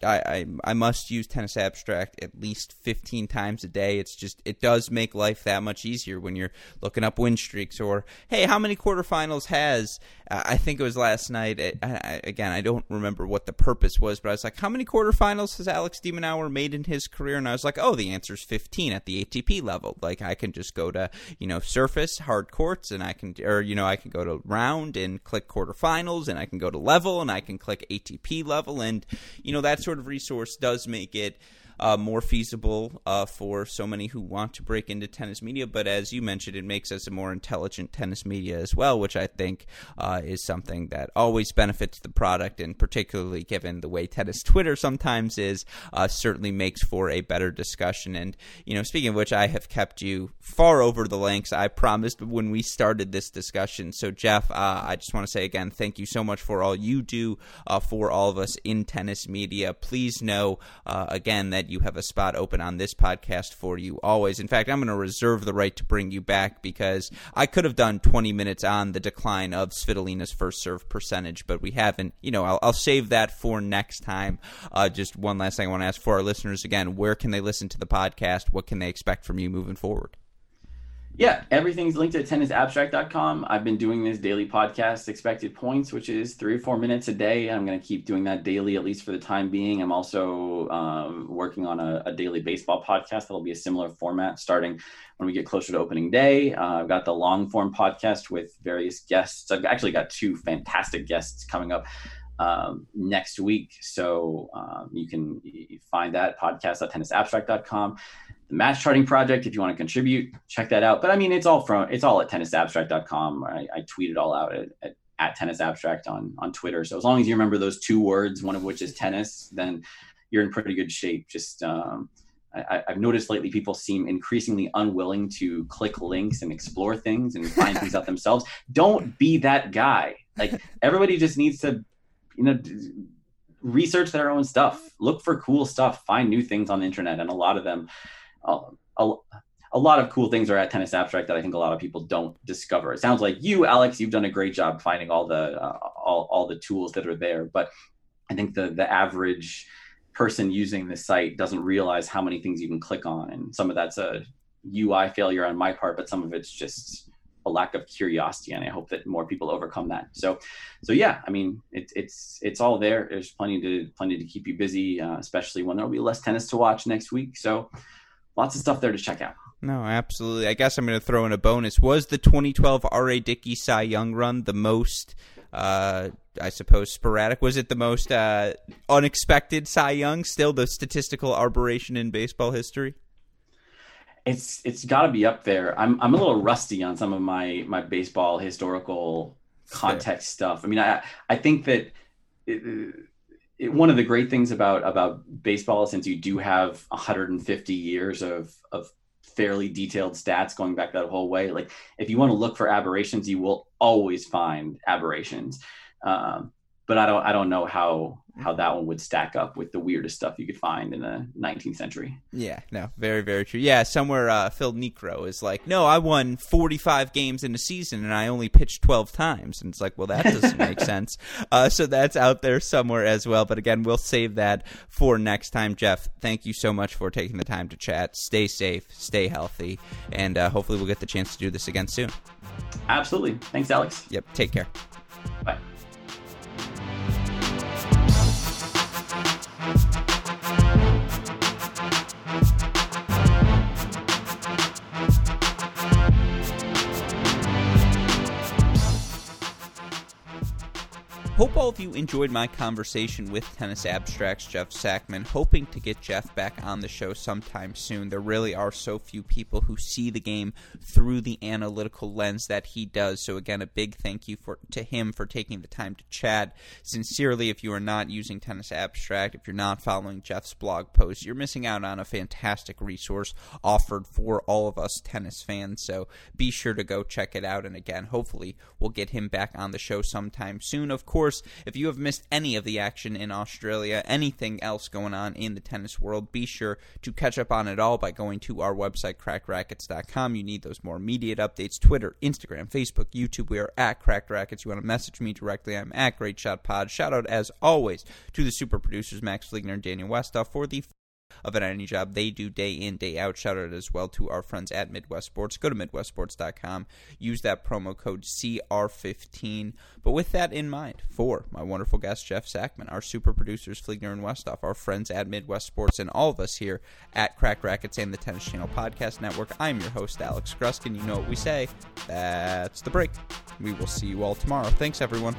I, I I must use Tennis Abstract at least fifteen times a day. It's just, it does make life that much easier when you're looking up win streaks or, hey, how many quarterfinals has, uh, I think it was last night, I, I, again, I don't remember what the purpose was, but I was like, how many quarterfinals has Alex de Minaur made in his career? And I was like, oh, the answer is fifteen at the A T P level. Like, I can just go to, you know, surface, hard courts, and I can, or, you know, I can go to round and click quarterfinals, and I can go to level, and I can click A T P level, and, you know, that sort of resource does make it uh, more feasible uh, for so many who want to break into tennis media. But as you mentioned, it makes us a more intelligent tennis media as well, which I think uh, is something that always benefits the product, and particularly given the way tennis Twitter sometimes is, uh, certainly makes for a better discussion. And, you know, speaking of which, I have kept you far over the lengths I promised when we started this discussion. So, Jeff, uh, I just want to say again, thank you so much for all you do uh, for all of us in tennis media. Please know, uh, again, that you have a spot open on this podcast for you always. In fact, I'm going to reserve the right to bring you back, because I could have done twenty minutes on the decline of Svitolina's first serve percentage, but we haven't. You know, I'll, I'll save that for next time. Uh, just one last thing I want to ask for our listeners again, where can they listen to the podcast? What can they expect from you moving forward? Yeah, everything's linked at tennis abstract dot com. I've been doing this daily podcast, Expected Points, which is three or four minutes a day. I'm going to keep doing that daily, at least for the time being. I'm also um, working on a, a daily baseball podcast that'll be a similar format starting when we get closer to opening day. Uh, I've got the long form podcast with various guests. I've actually got two fantastic guests coming up um, next week. So um, you can you find that podcast at tennis abstract dot com. Match Charting Project, if you want to contribute, check that out. But I mean, it's all from it's all at tennis abstract dot com. I, I tweet it all out at, at, at tennisabstract on, on Twitter. So as long as you remember those two words, one of which is tennis, then you're in pretty good shape. Just um, I, I've noticed lately people seem increasingly unwilling to click links and explore things and find things out themselves. Don't be that guy. Like, everybody just needs to, you know, research their own stuff, look for cool stuff, find new things on the internet, and a lot of them. A, a, a lot of cool things are at Tennis Abstract that I think a lot of people don't discover. It sounds like you, Alex, you've done a great job finding all the uh, all, all the tools that are there. But I think the the average person using this site doesn't realize how many things you can click on. And some of that's a U I failure on my part, but some of it's just a lack of curiosity. And I hope that more people overcome that. So, so yeah, I mean, it, it's it's all there. There's plenty to plenty to keep you busy, uh, especially when there'll be less tennis to watch next week. So. Lots of stuff there to check out. No, absolutely. I guess I'm going to throw in a bonus. Was the twenty twelve R A. Dickey Cy Young run the most, uh, I suppose, sporadic? Was it the most uh, unexpected Cy Young? Still the statistical aberration in baseball history? It's it's got to be up there. I'm I'm a little rusty on some of my my baseball historical context stuff. I mean, I I think that. It, It, one of the great things about about baseball, since you do have one hundred fifty years of of fairly detailed stats going back that whole way, like if you want to look for aberrations, you will always find aberrations. Um, but I don't I don't know how how that one would stack up with the weirdest stuff you could find in the nineteenth century. Yeah, no, very, very true. Yeah, somewhere uh, Phil Necro is like, no, I won forty-five games in a season and I only pitched twelve times. And it's like, well, that doesn't make sense. Uh, so that's out there somewhere as well. But again, we'll save that for next time. Jeff, thank you so much for taking the time to chat. Stay safe, stay healthy, and uh, hopefully we'll get the chance to do this again soon. Absolutely. Thanks, Alex. Yep, take care. Bye. Hope all of you enjoyed my conversation with Tennis Abstract's Jeff Sackmann. Hoping to get Jeff back on the show sometime soon. There really are so few people who see the game through the analytical lens that he does. So again, a big thank you for to him for taking the time to chat. Sincerely, if you are not using Tennis Abstract, if you're not following Jeff's blog posts, you're missing out on a fantastic resource offered for all of us tennis fans. So be sure to go check it out. And again, hopefully we'll get him back on the show sometime soon. Of course, Of course, if you have missed any of the action in Australia, anything else going on in the tennis world, be sure to catch up on it all by going to our website, cracked rackets dot com. You need those more immediate updates. Twitter, Instagram, Facebook, YouTube, we are at Cracked Rackets. You want to message me directly, I'm at Great Shot Pod. Shout out, as always, to the super producers, Max Fligner and Daniel Westoff, for the of an any job they do day in, day out. Shout out as well to our friends at Midwest Sports. Go to midwest sports dot com. Use that promo code C R fifteen. But with that in mind, for my wonderful guest, Jeff Sackmann, our super producers, Fligner and Westoff, our friends at Midwest Sports, and all of us here at Cracked Rackets and the Tennis Channel Podcast Network, I'm your host, Alex Gruskin. You know what we say. That's the break. We will see you all tomorrow. Thanks, everyone.